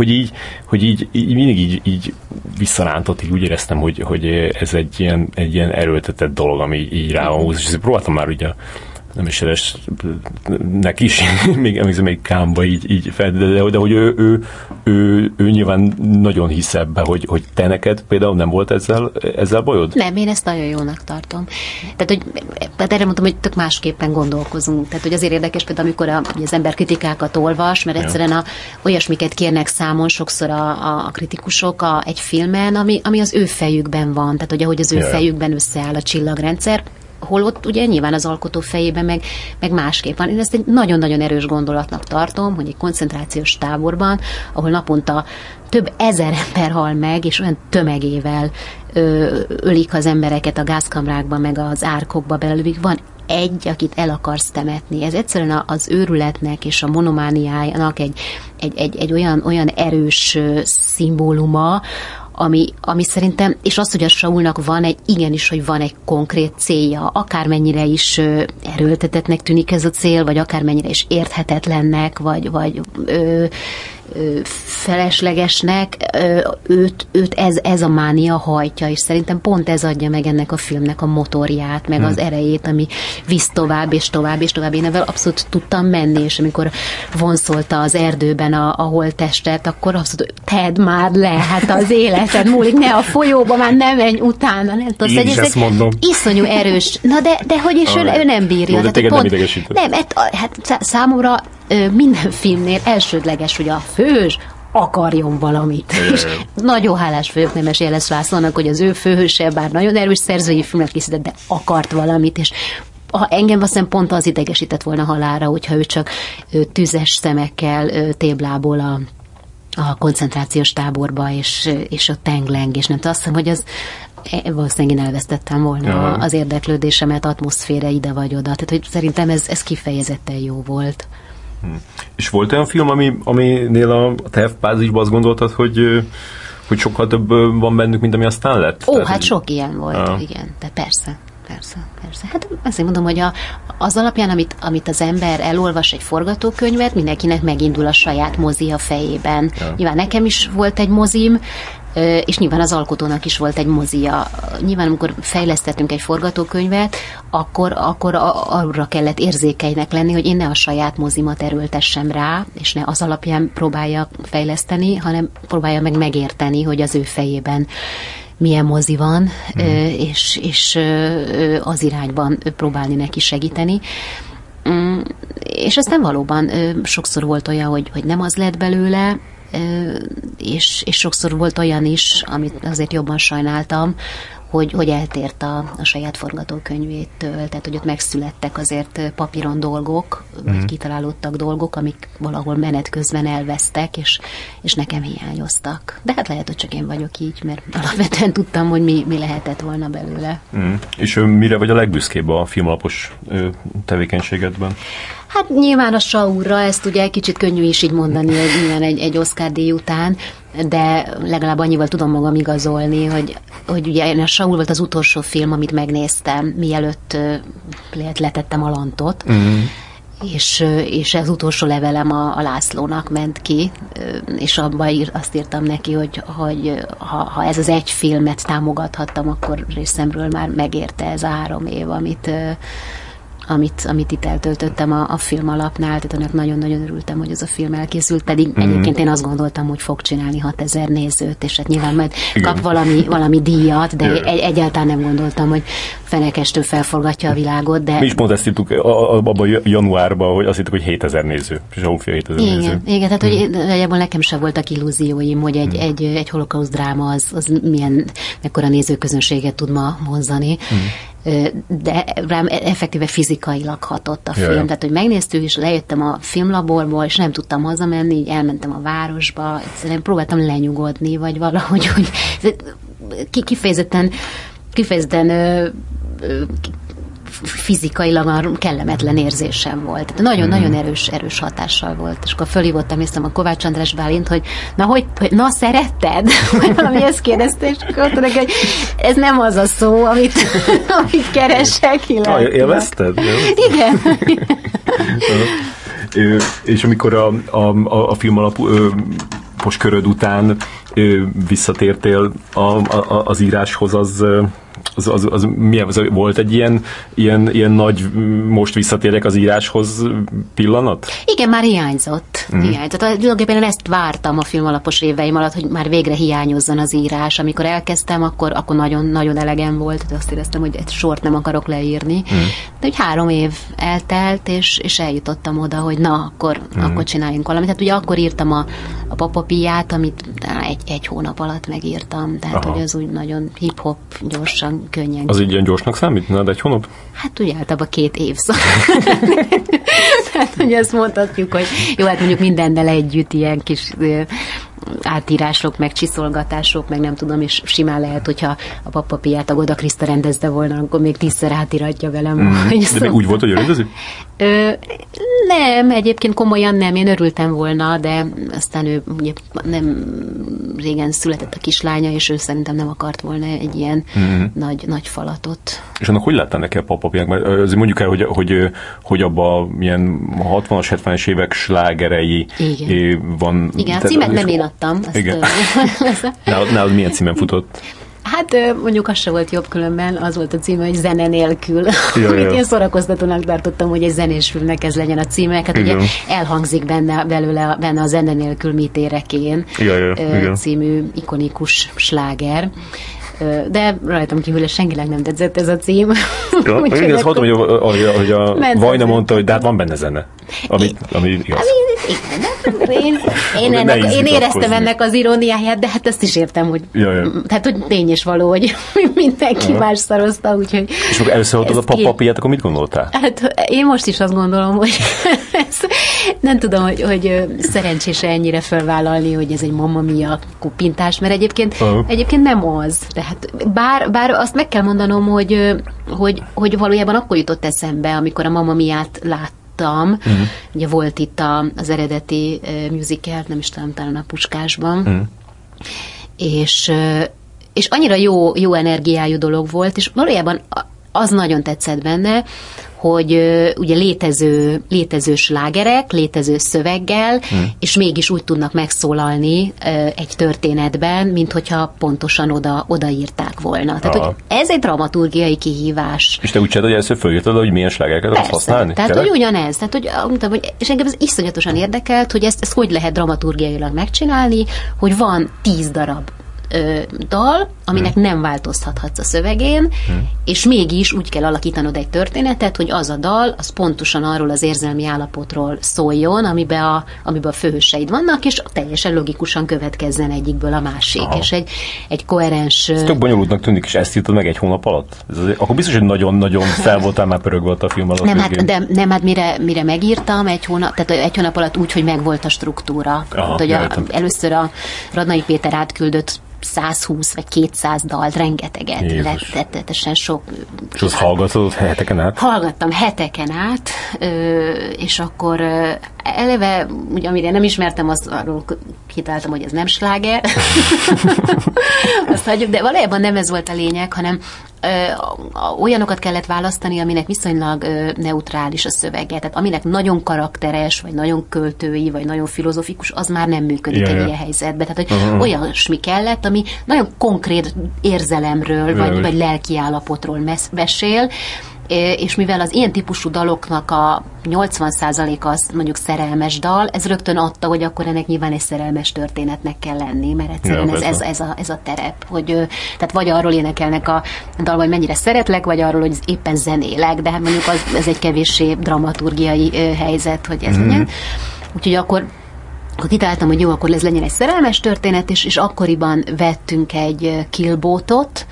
hogy így mindig így visszarántott, így úgy éreztem, hogy ez egy ilyen erőltetett dolog, ami így rá van húz, és próbáltam már ugye Nemes Jelesnek is, még emlékszem, még Kámba így fel, de hogy ő nyilván nagyon hisz ebbe, hogy te neked például nem volt ezzel bajod? Nem, én ezt nagyon jónak tartom. Tehát, hogy erre mondtam, hogy tök másképpen gondolkozunk. Tehát, hogy azért érdekes például, amikor az ember kritikákat olvas, mert egyszerűen olyasmiket kérnek számon sokszor a kritikusok egy filmen, ami az ő fejükben van. Tehát, hogy ahogy az ő fejükben összeáll a csillagrendszer, holott ugye nyilván az alkotó fejében meg másképp van. Én ezt egy nagyon-nagyon erős gondolatnak tartom, hogy egy koncentrációs táborban, ahol naponta több ezer ember hal meg, és olyan tömegével ölik az embereket a gázkamrákba, meg az árkokba belőlük, van egy, akit el akarsz temetni. Ez egyszerűen az őrületnek és a monomániájának egy olyan erős szimbóluma, ami szerintem, és az, hogy a Saulnak van egy konkrét célja, akármennyire is erőltetettnek tűnik ez a cél, vagy akármennyire is érthetetlennek, vagy feleslegesnek, őt ez a mánia hajtja, és szerintem pont ez adja meg ennek a filmnek a motorját, meg az erejét, ami visz tovább, és tovább, és tovább. Én ebben abszolút tudtam menni, és amikor vonszolta az erdőben a holttestet, akkor abszolút, tedd már le, hát az életed múlik, ne a folyóba, már nem menj utána, nem tudsz. Én is ezt mondom. Iszonyú erős. Na de hogy is ő nem bírja. No, de téged nem idegesített. Nem, hát számomra minden filmnél elsődleges, hogy a főhős akarjon valamit. És nagyon hálás vagyok Nemes Jeles Lászlónak, hogy az ő főhőse, bár nagyon erős szerzői filmet készített, de akart valamit, és engem aztán pont az idegesített volna halálra, hogyha ő csak tüzes szemekkel téblából a koncentrációs táborba, és ott tengleng, és nem tudom, azt hiszem, hogy az valószínűleg én elvesztettem volna az érdeklődésemet, atmoszféra ide vagy oda. Tehát, hogy szerintem ez kifejezetten jó volt. És volt olyan film, aminél a tervbázisban azt gondoltad, hogy sokkal több van bennük, mint ami aztán lett? Ó, tehát hát sok ilyen volt, igen, de persze. Hát azért mondom, hogy az alapján, amit az ember elolvas egy forgatókönyvet, mindenkinek megindul a saját mozi a fejében. Ja. Nyilván nekem is volt egy mozim, és nyilván az alkotónak is volt egy mozia. Nyilván, amikor fejlesztettünk egy forgatókönyvet, akkor arra kellett érzékeinek lenni, hogy én ne a saját mozimat erőltessem rá, és ne az alapján próbálja fejleszteni, hanem próbálja meg megérteni, hogy az ő fejében milyen mozi van, és az irányban próbálni neki segíteni. És aztán valóban sokszor volt olyan, hogy nem az lett belőle, és sokszor volt olyan is, amit azért jobban sajnáltam, hogy eltért a saját forgatókönyvétől, tehát hogy ott megszülettek azért papíron dolgok, vagy kitalálódtak dolgok, amik valahol menet közben elvesztek, és nekem hiányoztak. De hát lehet, hogy csak én vagyok így, mert alapvetően tudtam, hogy mi lehetett volna belőle. És mire vagy a legbüszkébb a filmalapos tevékenységedben? Hát nyilván a Saulra, ezt ugye kicsit könnyű is így mondani, hogy egy Oscar-díj után, de legalább annyival tudom magam igazolni, hogy ugye a Saul volt az utolsó film, amit megnéztem, mielőtt letettem a lantot, és az utolsó levelem a Lászlónak ment ki, és azt írtam neki, hogy ha ez az egy filmet támogathattam, akkor részemről már megérte ez a 3 év, amit itt eltöltöttem a film alapnál, tehát annak nagyon-nagyon örültem, hogy ez a film elkészült, pedig egyébként én azt gondoltam, hogy fog csinálni 6000 nézőt, és hát nyilván majd kap valami díjat, de egyáltalán nem gondoltam, hogy fenekestől felforgatja a világot, de... Mi is pont ezt hittük abban januárban, hogy azt hittük, hogy 7000 néző, és a 7000 igen, néző. Igen, tehát hogy ebben nekem sem voltak illúzióim, hogy egy holokauszt dráma az milyen, mekkora nézőközönséget tud ma vonzani. De rám effektíve fizikailag hatott a film, tehát hogy megnéztük, és lejöttem a filmlaborból, és nem tudtam hazamenni, így elmentem a városba, egyszerűen próbáltam lenyugodni, vagy valahogy, hogy kifejezetten fizikailag kellemetlen érzésem volt. Tehát nagyon-nagyon erős hatással volt. És akkor fölhívottam, hiszem a Kovács András Bálint, hogy szeretted? Vagy valami ezt kérdezte, és akkor neki, hogy ez nem az a szó, amit keresek. Élvezted? Igen. És amikor a film alapú posköröd után visszatértél az íráshoz, az milyen, az volt egy ilyen nagy, most visszatérek az íráshoz pillanat? Igen, már hiányzott. Tulajdonképpen én ezt vártam a filmalapos éveim alatt, hogy már végre hiányozzon az írás. Amikor elkezdtem, akkor nagyon-nagyon elegem volt, de azt éreztem, hogy egy sort nem akarok leírni. De hogy 3 év eltelt, és eljutottam oda, hogy na, akkor csináljunk valamit. Tehát ugye akkor írtam a Papa Piát, amit egy hónap alatt megírtam. Tehát, hogy az úgy nagyon hip-hop, gyorsan, könnyen. Az így ilyen gyorsnak számít? Na, de egy hónap? Hát úgy általában 2 év szóval. Tehát, hogy ezt mondhatjuk, hogy jó, hát mondjuk mindennel együtt ilyen kis átírások, meg csiszolgatások, meg nem tudom, és simán lehet, hogyha a Papa Piát a Goda Kriszta rendezte volna, akkor még 10-szer átiratja velem. De szóval... úgy volt, hogy ő rendezi? Nem, egyébként komolyan nem. Én örültem volna, de aztán ő ugye nem régen született a kislánya, és ő szerintem nem akart volna egy ilyen nagy falatot. És annak hogy láttál neki a Papa Piák? Mert azért mondjuk el, hogy abban ilyen 60-as, 70-es évek slágerei van. Igen, a címet nem én adtam. Nálad milyen címen futott? Hát mondjuk az se volt jobb, különben az volt a címe, hogy Zene nélkül. Amit én szórakoztatónak tartottam, hogy egy zenés filmnek ez legyen a címe. Hát ugye elhangzik benne a Zene nélkül mit érek én című ikonikus sláger. De rajtam kívül senkinek nem tetszett ez a cím. Én azt hallottam, hogy a Vajna mondta, hogy de hát van benne zene. Ami igaz. Én éreztem ennek az iróniáját, de hát ezt is értem, hogy tehát, hogy tény és való, hogy mindenki más szarozta, úgyhogy... És akkor először hallottad a Papa Piát, akkor mit gondoltál? Hát én most is azt gondolom, hogy nem tudom, hogy szerencsés ennyire felvállalni, hogy ez egy Mamma Mia kuppintás, mert egyébként nem az. Tehát bár azt meg kell mondanom, hogy valójában akkor jutott eszembe, amikor a Mamma Miát láttam. Ugye volt itt az eredeti musical, nem is tudom, talán a Puskásban, és annyira jó energiájú dolog volt, és valójában az nagyon tetszett benne, hogy ugye létező slágerek, létező szöveggel, és mégis úgy tudnak megszólalni egy történetben, mint hogyha pontosan odaírták volna. Tehát, hogy ez egy dramaturgiai kihívás. És te úgy csinálod, hogy először fölírtad, hogy milyen slágereket akarsz használni? Tehát, hogy ugyanez. Tehát, hogy, és engem ez iszonyatosan érdekelt, hogy ezt hogy lehet dramaturgiailag megcsinálni, hogy van 10 darab dal, aminek nem változtathatsz a szövegén, és mégis úgy kell alakítanod egy történetet, hogy az a dal, az pontosan arról az érzelmi állapotról szóljon, amiben a főhőseid vannak, és teljesen logikusan következzen egyikből a másik. Aha. És egy koherens... Ez tök bonyolultnak tűnik, és ezt írtad meg egy hónap alatt? Akkor biztos, hogy nagyon-nagyon fel voltál, már pörög volt a film alatt. Nem, mire megírtam, egy hónap alatt úgy, hogy megvolt a struktúra. Aha, hogy először a Radnai Péter átküldött 120 vagy 200 dalt, rengeteget, rettetesen sok. És azt hallgatod heteken át? Hallgattam heteken át, és akkor eleve, ugye, amire nem ismertem, azt arról hitáltam, hogy ez nem sláger. Azt hagyjuk, de valójában nem ez volt a lényeg, hanem olyanokat kellett választani, aminek viszonylag neutrális a szövege. Tehát aminek nagyon karakteres, vagy nagyon költői, vagy nagyon filozofikus, az már nem működik egy ilyen helyzetben. Tehát, hogy olyasmi kellett, ami nagyon konkrét érzelemről, vagy lelki állapotról mesél, és mivel az ilyen típusú daloknak a 80%-a az mondjuk szerelmes dal, ez rögtön adta, hogy akkor ennek nyilván egy szerelmes történetnek kell lenni, mert egyszerűen ez a terep, hogy tehát vagy arról énekelnek a dalban, hogy mennyire szeretlek, vagy arról, hogy éppen zenélek, de hát mondjuk ez egy kevéssé dramaturgiai helyzet, hogy ez legyen. Úgyhogy akkor kitaláltam, hogy jó, akkor ez legyen egy szerelmes történet, és akkoriban vettünk egy killbótot,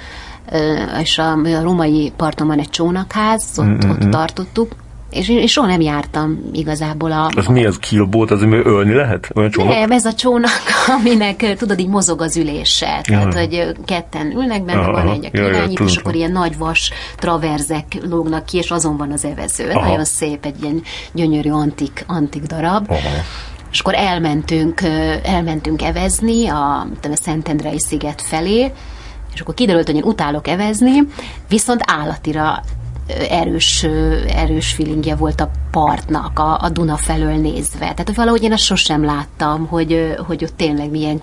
és a római parton van egy csónakház, ott tartottuk, és soha nem jártam igazából a... Ez mi az killbót? Az, amivel ölni lehet? Olyan csónak? Nem, ez a csónak, aminek tudod, így mozog az ülése. Tehát, hogy ketten ülnek benne, van egy irányít, és akkor ilyen nagy vas traverzek lógnak ki, és azon van az evező. Nagyon szép, egy ilyen gyönyörű antik darab. És akkor elmentünk evezni a Szentendrei sziget felé, és akkor kiderült, hogy én utálok evezni, viszont állatira erős feelingje volt a partnak, a Duna felől nézve. Tehát, hogy valahogy én azt sosem láttam, hogy ott tényleg milyen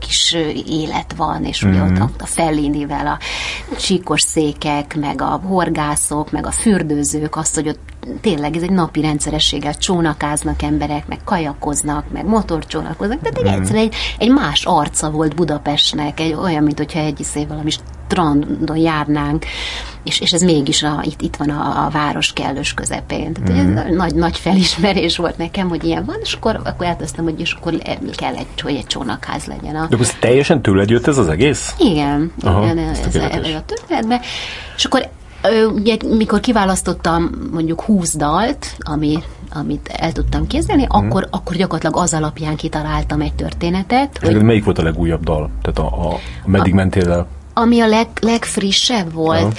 kis élet van, és ugye ott a Fellinivel a csíkos székek, meg a horgászok, meg a fürdőzők, azt, hogy ott tényleg ez egy napi rendszerességgel csónakáznak emberek, meg kajakoznak, meg motorcsónakoznak, tehát egyszerűen egy más arca volt Budapestnek, olyan, mint hogyha egy szép valami strandon járnánk, és ez mégis itt van a város kellős közepén. Tehát ez nagy felismerés volt nekem, hogy ilyen van, és akkor eltöztem, hogy és akkor kell, hogy egy csónakház legyen. De akkor teljesen tőled jött ez az egész? Igen. Ez a történetben. És akkor ugye, mikor kiválasztottam mondjuk 20 dalt, amit el tudtam készíteni, akkor gyakorlatilag az alapján kitaláltam egy történetet. És melyik volt a legújabb dal? Tehát meddig mentél el? Ami a legfrissebb volt.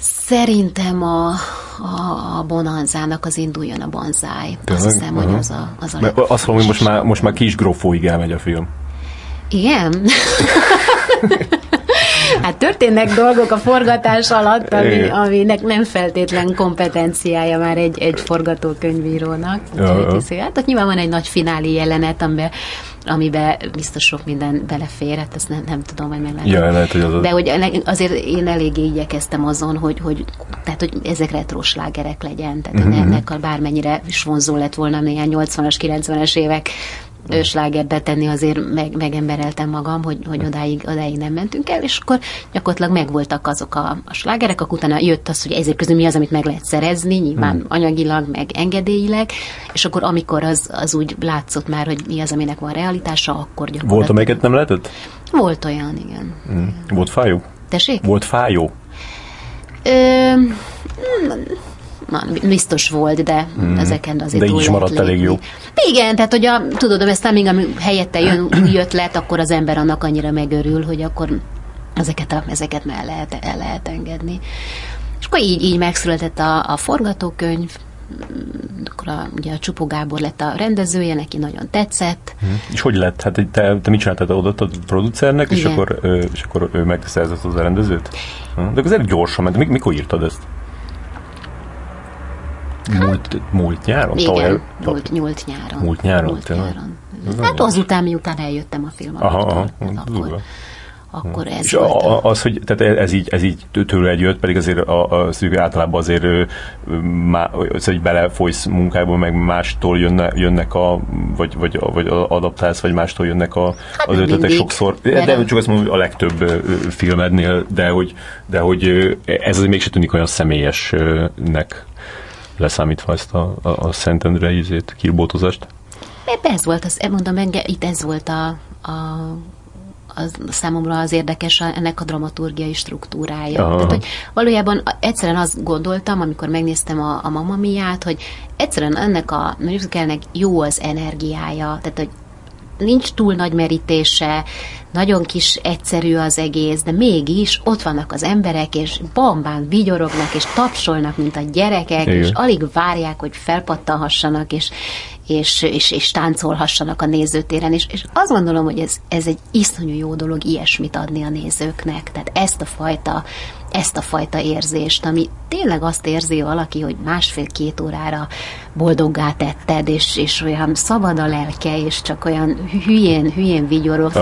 Szerintem a Bonanzának az Induljon a Banzáj. Azt hiszem, hogy az a legfrissebb. Azt mondom, hogy most már Kisgrófóig elmegy a film. Igen? Hát történnek dolgok a forgatás alatt, aminek nem feltétlen kompetenciája már egy forgatókönyvírónak. Hát ott nyilván van egy nagy finálé jelenet, amiben biztos sok minden belefér, hát ezt nem tudom, hogy meg lehet, hogy az... De hogy azért én eléggé igyekeztem azon, hogy ezek retro slágerek legyen, tehát ennek bármennyire is vonzó lett volna néhány 80-as, 90-es évek slágert betenni, azért megembereltem magam, hogy odáig nem mentünk el, és akkor gyakorlatilag megvoltak azok a slágerek, akkor utána jött az, hogy ezért közül mi az, amit meg lehet szerezni, nyilván anyagilag, meg engedélyileg, és akkor amikor az úgy látszott már, hogy mi az, aminek van realitása, akkor gyakorlatilag... Volt, amelyiket nem lehetett? Volt olyan, igen. Volt fájó? Tessék? Volt fájó? Biztos volt, de ezeken azért túl. De így is maradt elég jó. Igen, tehát hogy aztán még ami helyette új ötlet, akkor az ember annak annyira megörül, hogy akkor ezeket már el lehet engedni. És akkor így megszületett a forgatókönyv, akkor ugye a Csupó Gábor lett a rendezője, neki nagyon tetszett. És hogy lett? Hát te mit csináltad? Odaadta a producernek, és akkor ő megszerzett az a rendezőt? De az elég gyorsan ment. Mikor írtad ezt? Múlt nyáron? Igen, múlt nyáron. Múlt nyáron. Hát azután, miután eljöttem a filmalaktól. akkor ez volt. Az, hogy tehát ez így tőle jött, pedig azért a szülők általában azért hogy belefolysz munkába, meg mástól jönnek a vagy adaptálsz, vagy mástól jönnek az ötletek mindig, sokszor. De csak azt mondom, hogy a legtöbb filmednél, de hogy ez azért mégsem tűnik olyan személyesnek, leszámítva ezt a Szentendre ízét, kirbótozást. Ez volt, itt ez volt számomra az érdekes ennek a dramaturgiai struktúrája. Tehát, hogy valójában egyszerűen azt gondoltam, amikor megnéztem a Mamma Miát, hogy egyszerűen ennek a musicalnek jó az energiája, tehát, hogy nincs túl nagy merítése, nagyon kis egyszerű az egész, de mégis ott vannak az emberek, és bambán vigyorognak, és tapsolnak, mint a gyerekek, igen. És alig várják, hogy felpattanhassanak, és táncolhassanak a nézőtéren. És azt gondolom, hogy ez egy iszonyú jó dolog ilyesmit adni a nézőknek. Tehát ezt a fajta érzést, ami tényleg azt érzi valaki, hogy 1,5-2 órára boldoggá tetted, és olyan szabad a lelke, és csak olyan hülyén vigyorogsz.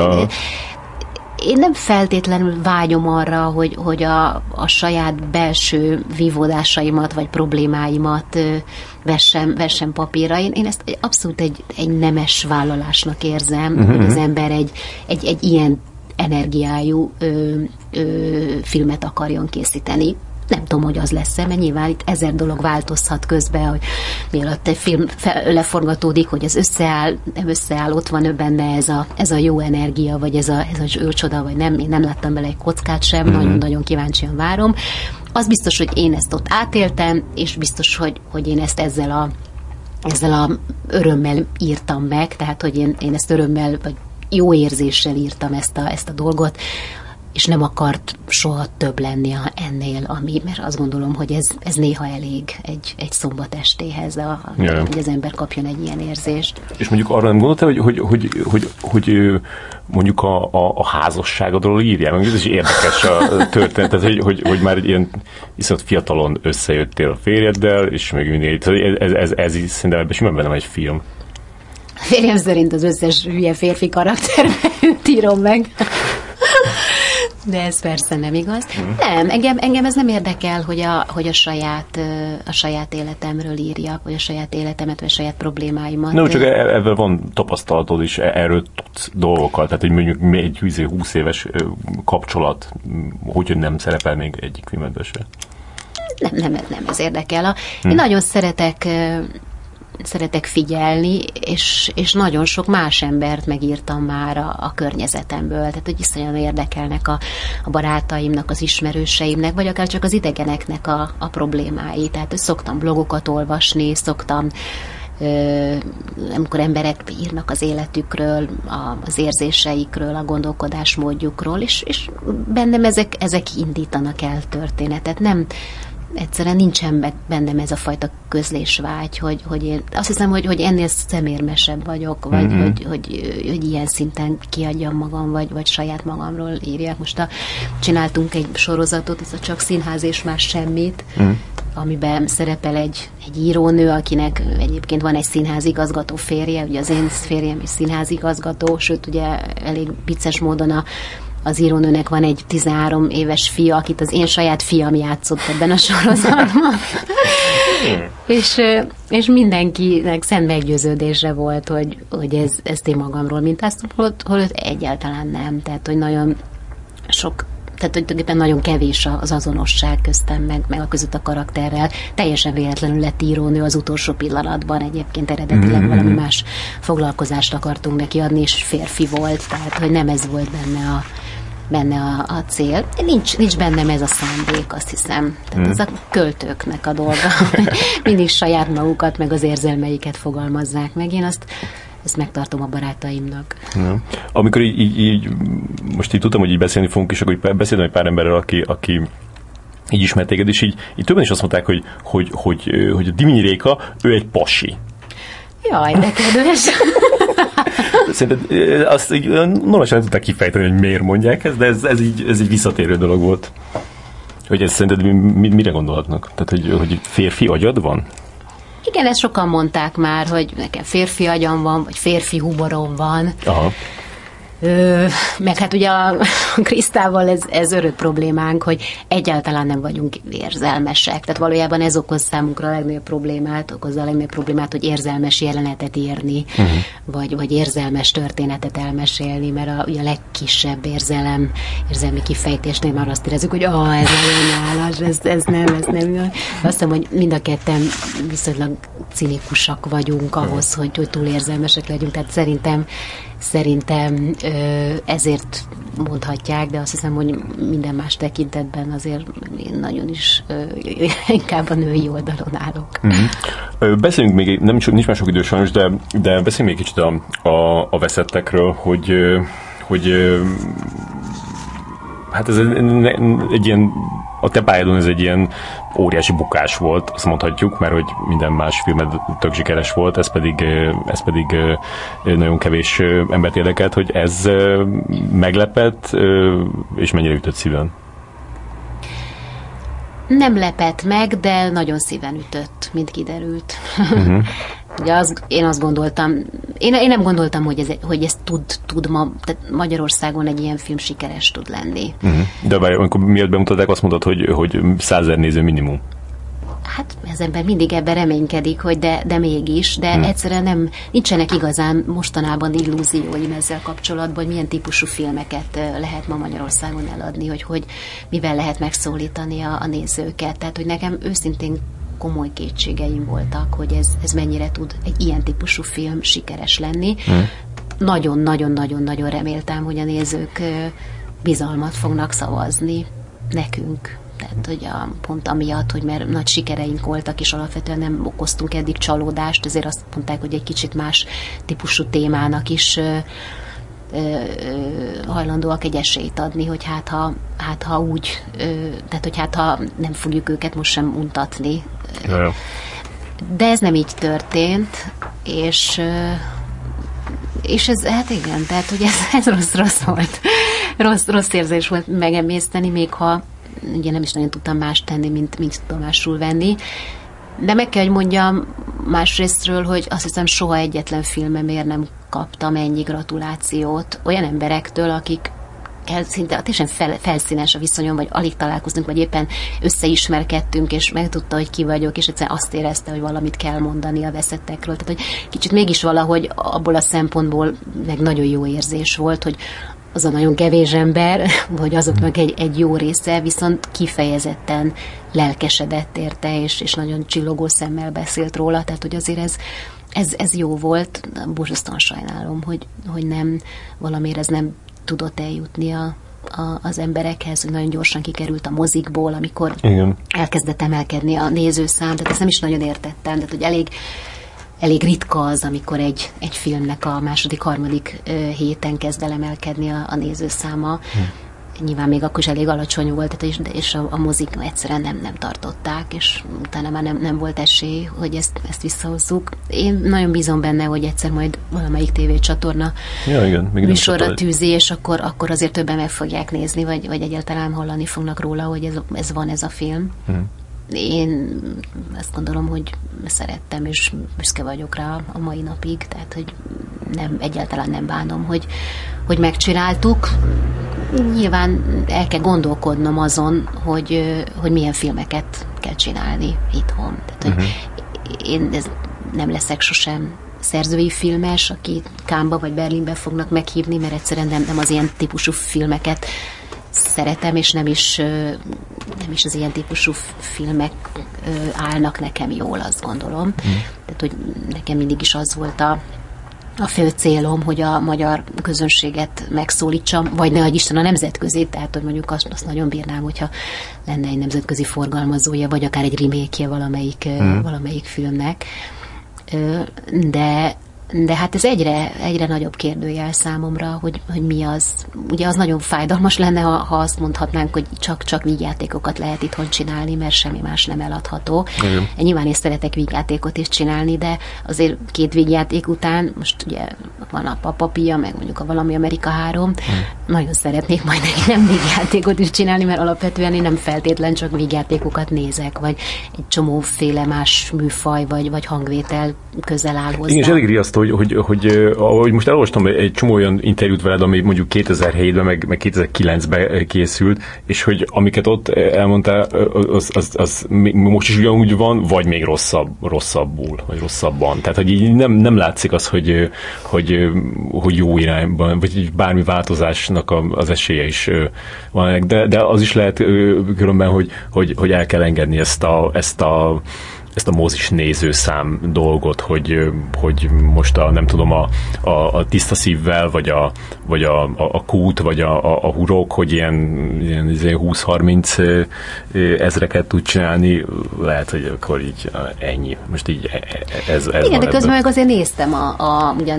Én nem feltétlenül vágyom arra, hogy a saját belső vívódásaimat, vagy problémáimat vessem papírra. Én ezt abszolút egy nemes vállalásnak érzem, hogy az ember egy ilyen energiájú filmet akarjon készíteni. Nem tudom, hogy az lesz-e, mert nyilván itt 1000 dolog változhat közben, hogy mielőtt egy film leforgatódik, hogy ez összeáll, nem összeáll, ott van benne ez a jó energia, vagy ez a őrcsoda, vagy nem, én nem láttam bele egy kockát sem, nagyon-nagyon kíváncsian várom. Az biztos, hogy én ezt ott átéltem, és biztos, hogy én ezt ezzel a örömmel írtam meg, tehát, hogy én ezt örömmel, vagy jó érzéssel írtam ezt a dolgot, és nem akart soha több lenni ennél, mert azt gondolom, hogy ez néha elég egy szombat estéhez, hogy az ember kapjon egy ilyen érzést. És mondjuk arra nem gondoltál, hogy mondjuk a házasságodról írjál, meg ez is érdekes a történet, tehát, hogy már egy ilyen iszonyat fiatalon összejöttél a férjeddel, és még mindig, ez is szerintem ebben simán benne van egy film. A férjem szerint az összes hülye férfi karakterben írom meg. De ez persze nem igaz. Nem, engem ez nem érdekel, hogy a saját életemről írjak, vagy a saját életemet, vagy a saját problémáimat. Nem, csak ebben van tapasztalatod is, erről tudsz dolgokat. Tehát, hogy mondjuk egy 20 éves kapcsolat, hogy nem szerepel még egyik filmedben se. Nem, ez érdekel. Én nagyon szeretek figyelni, és nagyon sok más embert megírtam már a környezetemből. Tehát, hogy iszonyan érdekelnek a barátaimnak, az ismerőseimnek, vagy akár csak az idegeneknek a problémái. Tehát, hogy szoktam blogokat olvasni, amikor emberek írnak az életükről, az érzéseikről, a gondolkodásmódjukról, és bennem ezek indítanak el történetet. Nem... Egyszerűen nincsen bennem ez a fajta közlésvágy, hogy én azt hiszem, hogy ennél szemérmesebb vagyok, vagy hogy ilyen szinten kiadjam magam, vagy saját magamról írjak. Most csináltunk egy sorozatot, ez a Csak színház és más semmit, amiben szerepel egy írónő, akinek egyébként van egy színházigazgató férje, ugye az én férjem is színházigazgató, sőt, ugye elég vicces módon az írónőnek van egy 13 éves fia, akit az én saját fiam játszott ebben a sorozatban. és mindenkinek szent meggyőződésre volt, hogy ezt én magamról mintáztam, holott egyáltalán nem. Tehát, hogy nagyon sok, tehát tulajdonképpen nagyon kevés az azonosság köztem, meg a között a karakterrel. Teljesen véletlenül lett írónő az utolsó pillanatban, egyébként eredetileg valami más foglalkozást akartunk neki adni, és férfi volt, tehát hogy nem ez volt benne a cél. Nincs bennem ez a szándék, azt hiszem. Tehát ez a költőknek a dolga. Mindig saját magukat, meg az érzelmeiket fogalmazzák meg. Én ezt megtartom a barátaimnak. Ja. Amikor így most így tudtam, hogy így beszélni fogunk, és akkor beszéltem egy pár emberrel, aki így ismert téged, és így többen is azt mondták, hogy a Divinyi Réka, ő egy pasi. Jaj, de kedves! Szerinted azt így normálisan nem tudták kifejteni, hogy miért mondják ezt, de ez egy visszatérő dolog volt. Hogy ezt szerinted mire gondolhatnak? Tehát, hogy férfi agyad van? Igen, ezt sokan mondták már, hogy nekem férfi agyam van, vagy férfi humorom van. Aha. Meg hát ugye a Krisztával ez örök problémánk, hogy egyáltalán nem vagyunk érzelmesek. Tehát valójában ez okoz számunkra a legnagyobb problémát, hogy érzelmes jelenetet írni, vagy érzelmes történetet elmesélni, mert ugye a legkisebb érzelmi kifejtésnél már azt érezzük, hogy ez nagyon állas, ez nem jó. Azt hiszem, hogy mind a ketten viszonylag cinikusak vagyunk ahhoz, hogy túl érzelmesek legyünk. Tehát szerintem ezért mondhatják, de azt hiszem, hogy minden más tekintetben azért én nagyon is inkább a női oldalon állok. Beszéljünk még, nincs már sok idő sajnos, de beszéljünk még kicsit a veszettekről, hogy hát ez egy ilyen, a te pályádon ez egy ilyen óriási bukás volt, azt mondhatjuk, mert hogy minden más filmed tök sikeres volt, ez pedig nagyon kevés embert érdekelt, hogy ez meglepett, és mennyire ütött szíven? Nem lepett meg, de nagyon szíven ütött, mint kiderült. Ugye én azt gondoltam, én nem gondoltam, hogy ez tud ma, tehát Magyarországon egy ilyen film sikeres tud lenni. De bár, amikor miatt bemutatták, azt mondtad, hogy 100 000 néző minimum. Hát az ember mindig ebben reménykedik, hogy de mégis, de egyszerűen nincsenek igazán mostanában illúzióim ezzel kapcsolatban, hogy milyen típusú filmeket lehet ma Magyarországon eladni, hogy mivel lehet megszólítani a nézőket. Tehát, hogy nekem őszintén komoly kétségeim voltak, hogy ez mennyire tud egy ilyen típusú film sikeres lenni. Nagyon-nagyon-nagyon-nagyon reméltem, hogy a nézők bizalmat fognak szavazni nekünk. Tehát, hogy pont amiatt, hogy mert nagy sikereink voltak, és alapvetően nem okoztunk eddig csalódást, ezért azt mondták, hogy egy kicsit más típusú témának is hajlandóak egy esélyt adni, hogy hát ha úgy, tehát hogy ha nem fogjuk őket most sem untatni. Jaj. De ez nem így történt, és ez, hát igen, tehát hogy ez rossz volt. Rossz érzés volt megemészteni, még ha ugye nem is nagyon tudtam más tenni, mint tudomásul venni. De meg kell, hogy mondjam másrésztről, hogy azt hiszem soha egyetlen filmemért nem kaptam ennyi gratulációt olyan emberektől, akik szinte teljesen felszínes a viszonyon, vagy alig találkoztunk, vagy éppen összeismerkedtünk, és megtudta, hogy ki vagyok, és egyszerűen azt érezte, hogy valamit kell mondani a veszettekről. Tehát, hogy kicsit mégis valahogy abból a szempontból meg nagyon jó érzés volt, hogy az a nagyon kevés ember, vagy azoknak egy jó része, viszont kifejezetten lelkesedett érte, és nagyon csillogó szemmel beszélt róla, tehát hogy azért ez jó volt, borzasztóan sajnálom, hogy nem, valamiért ez nem tudott eljutni az emberekhez, hogy nagyon gyorsan kikerült a mozikból, amikor igen, elkezdett emelkedni a nézőszám, tehát ezt nem is nagyon értettem, tehát hogy elég ritka az, amikor egy filmnek a második-harmadik héten kezd el emelkedni a nézőszáma. Nyilván még akkor is elég alacsony volt, és a mozik egyszerűen nem tartották, és utána már nem volt esély, hogy ezt visszahozzuk. Én nagyon bízom benne, hogy egyszer majd valamelyik tévécsatorna műsorra tűzi, és akkor azért többen meg fogják nézni, vagy egyáltalán hallani fognak róla, hogy ez van ez a film. Én azt gondolom, hogy szerettem, és büszke vagyok rá a mai napig, tehát, hogy egyáltalán nem bánom, hogy megcsináltuk. Nyilván el kell gondolkodnom azon, hogy milyen filmeket kell csinálni itthon. Tehát, hogy én nem leszek sosem szerzői filmes, aki Kámba vagy Berlinbe fognak meghívni, mert egyszerűen nem az ilyen típusú filmeket szeretem, és nem is az ilyen típusú filmek állnak nekem jól, azt gondolom. Tehát, hogy nekem mindig is az volt a fő célom, hogy a magyar közönséget megszólítsam, vagy ne adj Isten a nemzetközi, tehát, hogy mondjuk azt nagyon bírnám, hogyha lenne egy nemzetközi forgalmazója, vagy akár egy remake-je valamelyik filmnek. De hát ez egyre nagyobb kérdőjel számomra, hogy mi az. Ugye az nagyon fájdalmas lenne, ha azt mondhatnánk, hogy csak vígjátékokat lehet itthon csinálni, mert semmi más nem eladható. Nyilván én szeretek vígjátékot is csinálni, de azért 2 vígjáték után, most ugye van a Papa Pia, meg mondjuk a Valami Amerika 2, nagyon szeretnék majd egy nem vígjátékot is csinálni, mert alapvetően én nem feltétlen csak vígjátékokat nézek, vagy egy csomóféle más műfaj, vagy hangvétel közel áll hozzá. Igen, és elég riaszt ezt, hogy most elolvastam egy csomó olyan interjút veled, ami mondjuk 2007-ben, meg 2009-ben készült, és hogy amiket ott elmondtál, az most is ugyanúgy van, vagy még rosszabbul, vagy rosszabban. Tehát, hogy így nem látszik az, hogy jó irányban, vagy bármi változásnak az esélye is van, de az is lehet különben, hogy el kell engedni ezt a mozis nézőszám dolgot, hogy most a tiszta szívvel, vagy a kút, vagy a hurok, hogy ilyen 20-30 ezreket tud csinálni, lehet, hogy akkor így ennyi. Most így ez igen, de közben meg azért néztem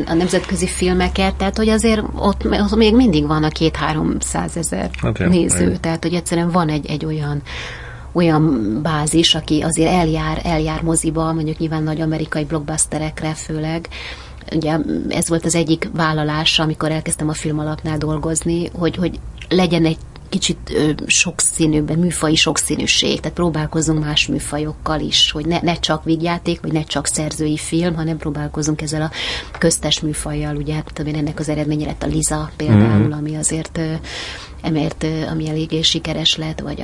a nemzetközi filmeket, tehát hogy azért ott még mindig van a 200-300 ezer néző, tehát hogy egyszerűen van egy olyan bázis, aki azért eljár moziba, mondjuk nyilván nagy amerikai blockbusterekre főleg. Ugye ez volt az egyik vállalása, amikor elkezdtem a Filmalapnál dolgozni, hogy legyen egy kicsit sokszínűbb, műfai sokszínűség, tehát próbálkozzunk más műfajokkal is, hogy ne csak vígjáték, vagy ne csak szerzői film, hanem próbálkozunk ezzel a köztes műfajjal, ugye, tudom én, ennek az eredménye lett a Liza például, ami azért ami eléggé sikeres lett, vagy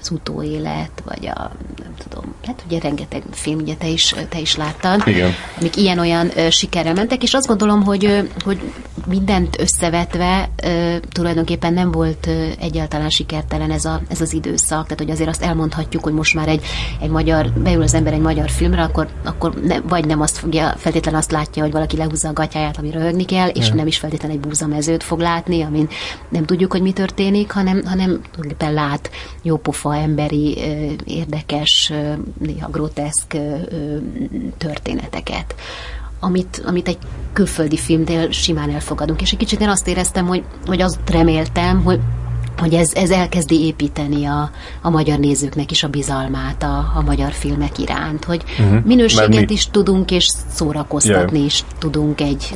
az utóélet, vagy hát ugye rengeteg film, ugye te is láttad, igen, amik ilyen-olyan sikerrel mentek, és azt gondolom, hogy mindent összevetve tulajdonképpen nem volt egyáltalán sikertelen ez az időszak, tehát hogy azért azt elmondhatjuk, hogy most már egy magyar, beül az ember egy magyar filmre, akkor nem azt fogja, feltétlenül azt látja, hogy valaki lehúzza a gatyáját, ami röhögni kell, és nem is feltétlenül egy búzamezőt fog látni, amin nem tudjuk, hogy mi történik, hanem lát jópofa, emberi, érdekes, néha groteszk történeteket, amit egy külföldi filmnél simán elfogadunk. És egy kicsit én azt éreztem, hogy azt reméltem, hogy ez elkezdi építeni a magyar nézőknek is a bizalmát a magyar filmek iránt, hogy minőséget is tudunk, és szórakoztatni is tudunk egy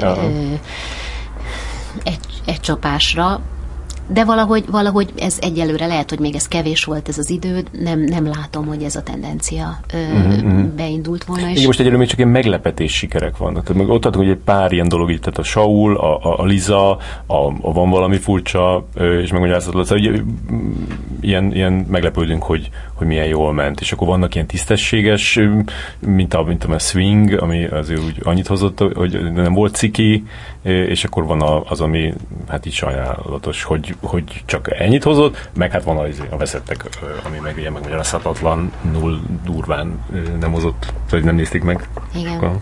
csapásra. De valahogy ez egyelőre lehet, hogy még ez kevés volt ez az idő, nem látom, hogy ez a tendencia beindult volna. Igen, most egyelőre még csak ilyen meglepetés sikerek vannak. Tehát meg ott tartunk, hogy egy pár ilyen dolog itt, tehát a Saul, a Liza, a Van valami furcsa, és megmagyarázható, hogy ilyen meglepődünk, hogy milyen jól ment. És akkor vannak ilyen tisztességes, mint a swing, ami azért úgy annyit hozott, hogy nem volt ciki, és akkor van az, ami hát így sajnálatos, hogy csak ennyit hozott, meg hát van a Veszettek, ami meg ugye megmagyarázhatatlan, null durván nem hozott, vagy nem nézték meg. Igen.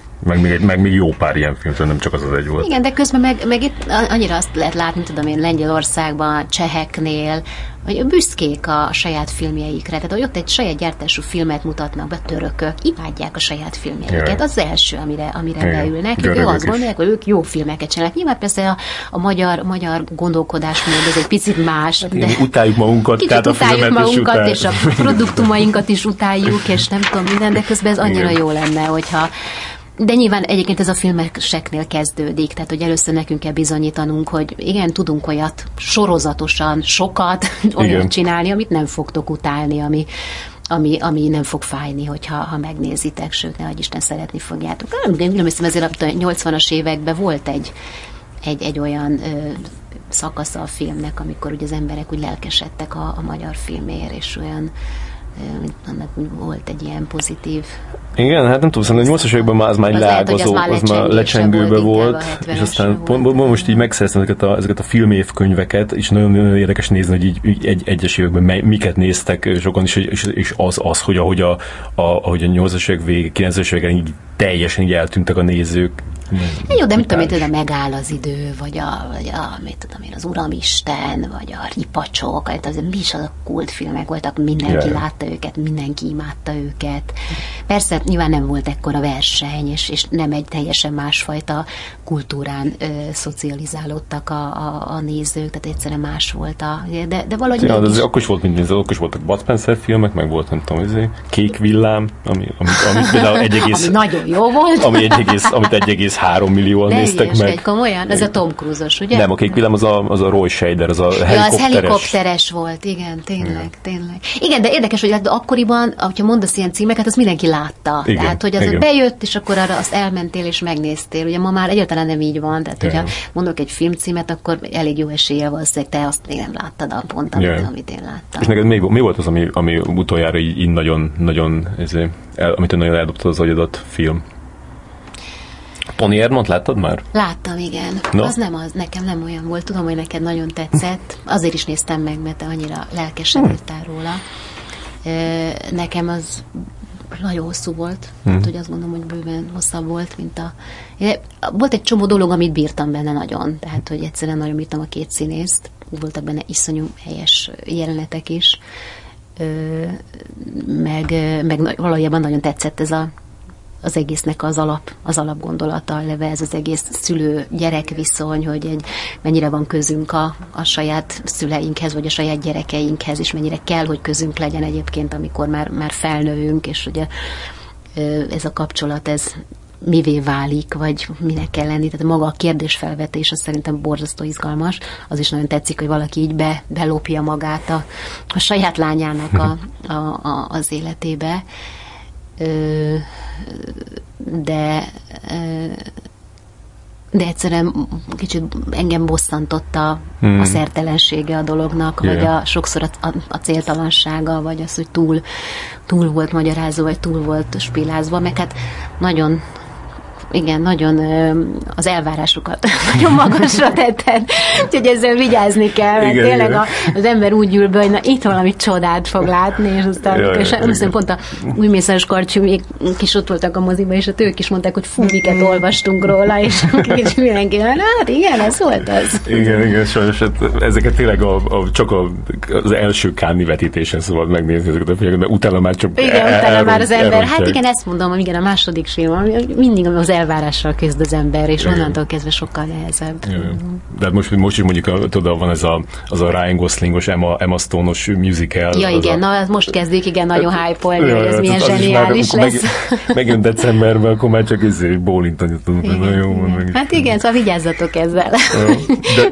Meg még jó pár ilyen filmtől, nem csak az egy volt. Igen, de közben meg itt annyira azt lehet látni, Lengyelországban, cseheknél, hogy büszkék a saját filmjeikre. Tehát, hogy ott egy saját gyártású filmet mutatnak be, törökök, imádják a saját filmjeiket. Jaj. Az első, amire beülnek. Ő azt gondolják, hogy ők jó filmeket csinálnak. Nyilván persze a magyar gondolkodásmód ez egy picit más. De utáljuk magunkat, tehát a filmet magunkat és a produktumainkat is utáljuk, és nem tudom minden, de közben ez annyira jó lenne, hogyha. De nyilván egyébként ez a filmeseknél kezdődik, tehát hogy először nekünk kell bizonyítanunk, hogy igen, tudunk olyat sorozatosan, sokat olyat csinálni, amit nem fogtok utálni, ami nem fog fájni, hogyha megnézitek, sőt, ne adj Isten, szeretni fogjátok. Nem hiszem, ezért a 80-as években volt egy olyan szakasza a filmnek, amikor ugye az emberek úgy lelkesedtek a magyar filmért, és olyan annak volt egy ilyen pozitív. Igen, hát nem tudom, szerintem a 80-as években már az már egy leágazó, az már lecsengőben volt, és aztán most így megszereztem ezeket a filmévkönyveket, és nagyon érdekes nézni, hogy így egyes években miket néztek sokan, és az, hogy ahogy a 80-as évek végig, 90-es években így teljesen így eltűntek a nézők. Jó, de mit tudom én, megáll az idő, vagy a mit tudom én, az Uramisten, vagy a Ripacsok, mi is azok kultfilmek voltak, mindenki látta őket, mindenki imádta őket. Persze nyilván nem volt ekkora verseny, és nem egy teljesen másfajta kultúrán szocializálódtak a nézők, tehát egyszerűen más volt de valahogy... Ja, de akkor is volt mindez, akkor is voltak Bud Spencer filmek, meg volt, nem tudom, Kék Villám, ami például ami nagyon jó volt. Amit 1,3 millióan néztek meg. Egy komolyan? Ez a Tom Cruise-os, ugye? Nem, a Kék Villám az a Roy Scheider, az a helikopteres. Ja, az helikopteres volt, igen, tényleg. Igen, de érdekes, hogy hát akkoriban, hogyha mondasz ilyen címeket, az mindenki látta. Igen, tehát, hogy az igen. Bejött, és akkor arra azt elmentél és megnéztél. Ugye ma már egyáltalán nem így van, tehát igen. Hogyha mondok egy filmcímet, akkor elég jó eséllyel valószínűleg te azt még nem láttad a pont, amit én láttam. És neked mi volt az, ami utoljára így nagyon-nagyon, amit nagyon eldobtad az agyadat film? Tony Erdmont láttad már? Láttam, igen. No. Az nekem nem olyan volt. Tudom, hogy neked nagyon tetszett. Azért is néztem meg, mert annyira lelkesen voltál róla. Nekem az nagyon hosszú volt. Hát, hogy azt gondolom, hogy bőven hosszabb volt, mint a... Volt egy csomó dolog, amit bírtam benne nagyon. Tehát, hogy egyszerűen nagyon bírtam a két színészt. Voltak benne iszonyú helyes jelenetek is. Meg valójában nagyon tetszett ez az egésznek az alapgondolata, eleve ez az egész szülő-gyerek viszony, hogy mennyire van közünk a saját szüleinkhez, vagy a saját gyerekeinkhez, és mennyire kell, hogy közünk legyen egyébként, amikor már felnőünk, és ugye ez a kapcsolat, ez mivé válik, vagy minek kell lenni. Tehát maga a kérdésfelvetés, az szerintem borzasztó izgalmas. Az is nagyon tetszik, hogy valaki így belopja magát a saját lányának az életébe. De egyszerűen kicsit engem bosszantotta a szertelensége a dolognak, vagy sokszor a céltalansága, vagy az, hogy túl volt magyarázva, vagy túl volt spilázva, meg hát nagyon... Igen, nagyon az elvárásokat nagyon magasra tetted, úgyhogy ezzel vigyázni kell, mert igen, tényleg igen. Az ember úgy ül be, hogy na, itt valami csodát fog látni, és aztán ja, pont a Újmészáros Karcsimék is ott voltak a moziban, és ott ők is mondták, hogy fú, miket olvastunk róla, és kicsit mindenki, hát igen, ez volt az. Igen, sajnos, ezeket tényleg csak az első Cannes-i vetítésen szabad megnézni ezeket a filmeket, mert utána már csak igen, utána már az ember, hát igen, ezt mondom, igen, a második film, mindig az elvárással küzd az ember, és onnantól kezdve sokkal nehezebb. De most is mondjuk, tudod, van az a Ryan Goslingos, Emma Stone-os musical. Ja, igen, most kezdik, igen, nagyon hype-olni, hogy ez milyen zseniális lesz. Megjön decemberben, akkor már csak bólintani tudunk. Hát igen, szóval vigyázzatok ezzel.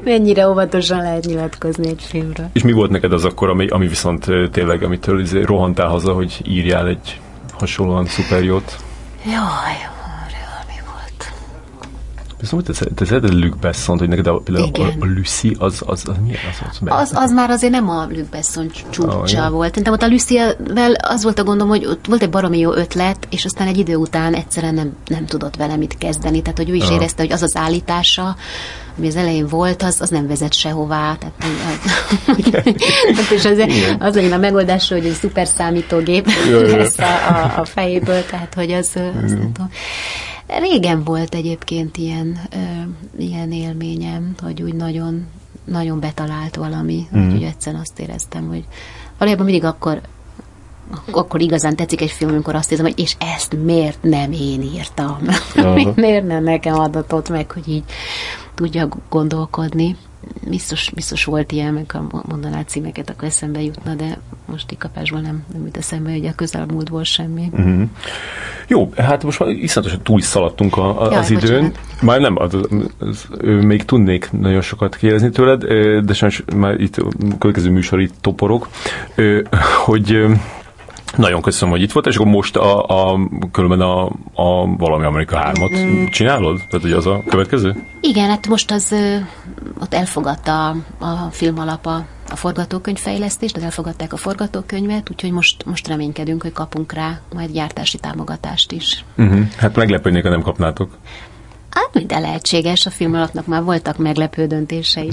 Mennyire óvatosan lehet nyilatkozni egy filmről. És mi volt neked az akkor, ami viszont tényleg, amitől rohantál haza, hogy írjál egy hasonlóan szuper jót? Jaj, viszont te szereted Luc Besson-t, hogy neked például a Lucy az milyen az már azért nem a Luc Besson csúcsa volt. Szerintem ott a Lucy-vel az volt a gondom, hogy ott volt egy baromi jó ötlet, és aztán egy idő után egyszerűen nem tudott vele mit kezdeni. Tehát, hogy ő is érezte, hogy az állítása, ami az elején volt, az nem vezet sehová. Tehát, és az legyen a megoldás, hogy egy szuper számítógép lesz a fejéből, tehát, hogy az nem tudom. Régen volt egyébként ilyen élményem, hogy úgy nagyon, nagyon betalált valami, úgyhogy egyszerűen azt éreztem, hogy valójában mindig akkor igazán tetszik egy film, amikor azt érzem, hogy és ezt miért nem én írtam? Miért nem nekem adatot meg, hogy így tudjak gondolkodni? Biztos volt ilyen, meg ha mondaná címeket, akkor eszembe jutna, de most így kapásban nem jut eszembe, hogy a közelmúltból semmi. Uh-huh. Jó, hát most már iszonyatosan túl szaladtunk az időn. Bocsánat. Már nem, még tudnék nagyon sokat kérdezni tőled, de sajnos már itt a következő műsori toporok, hogy nagyon köszönöm, hogy itt volt, és akkor most különben a Valami Amerika 3-at csinálod? Tehát, hogy az a következő? Igen, hát most az ott elfogadta a filmalap a forgatókönyvfejlesztést, tehát elfogadták a forgatókönyvet, úgyhogy most reménykedünk, hogy kapunk rá majd gyártási támogatást is. Hát meglepődnék, ha nem kapnátok. Hát, de lehetséges, a filmalapnak már voltak meglepő döntései.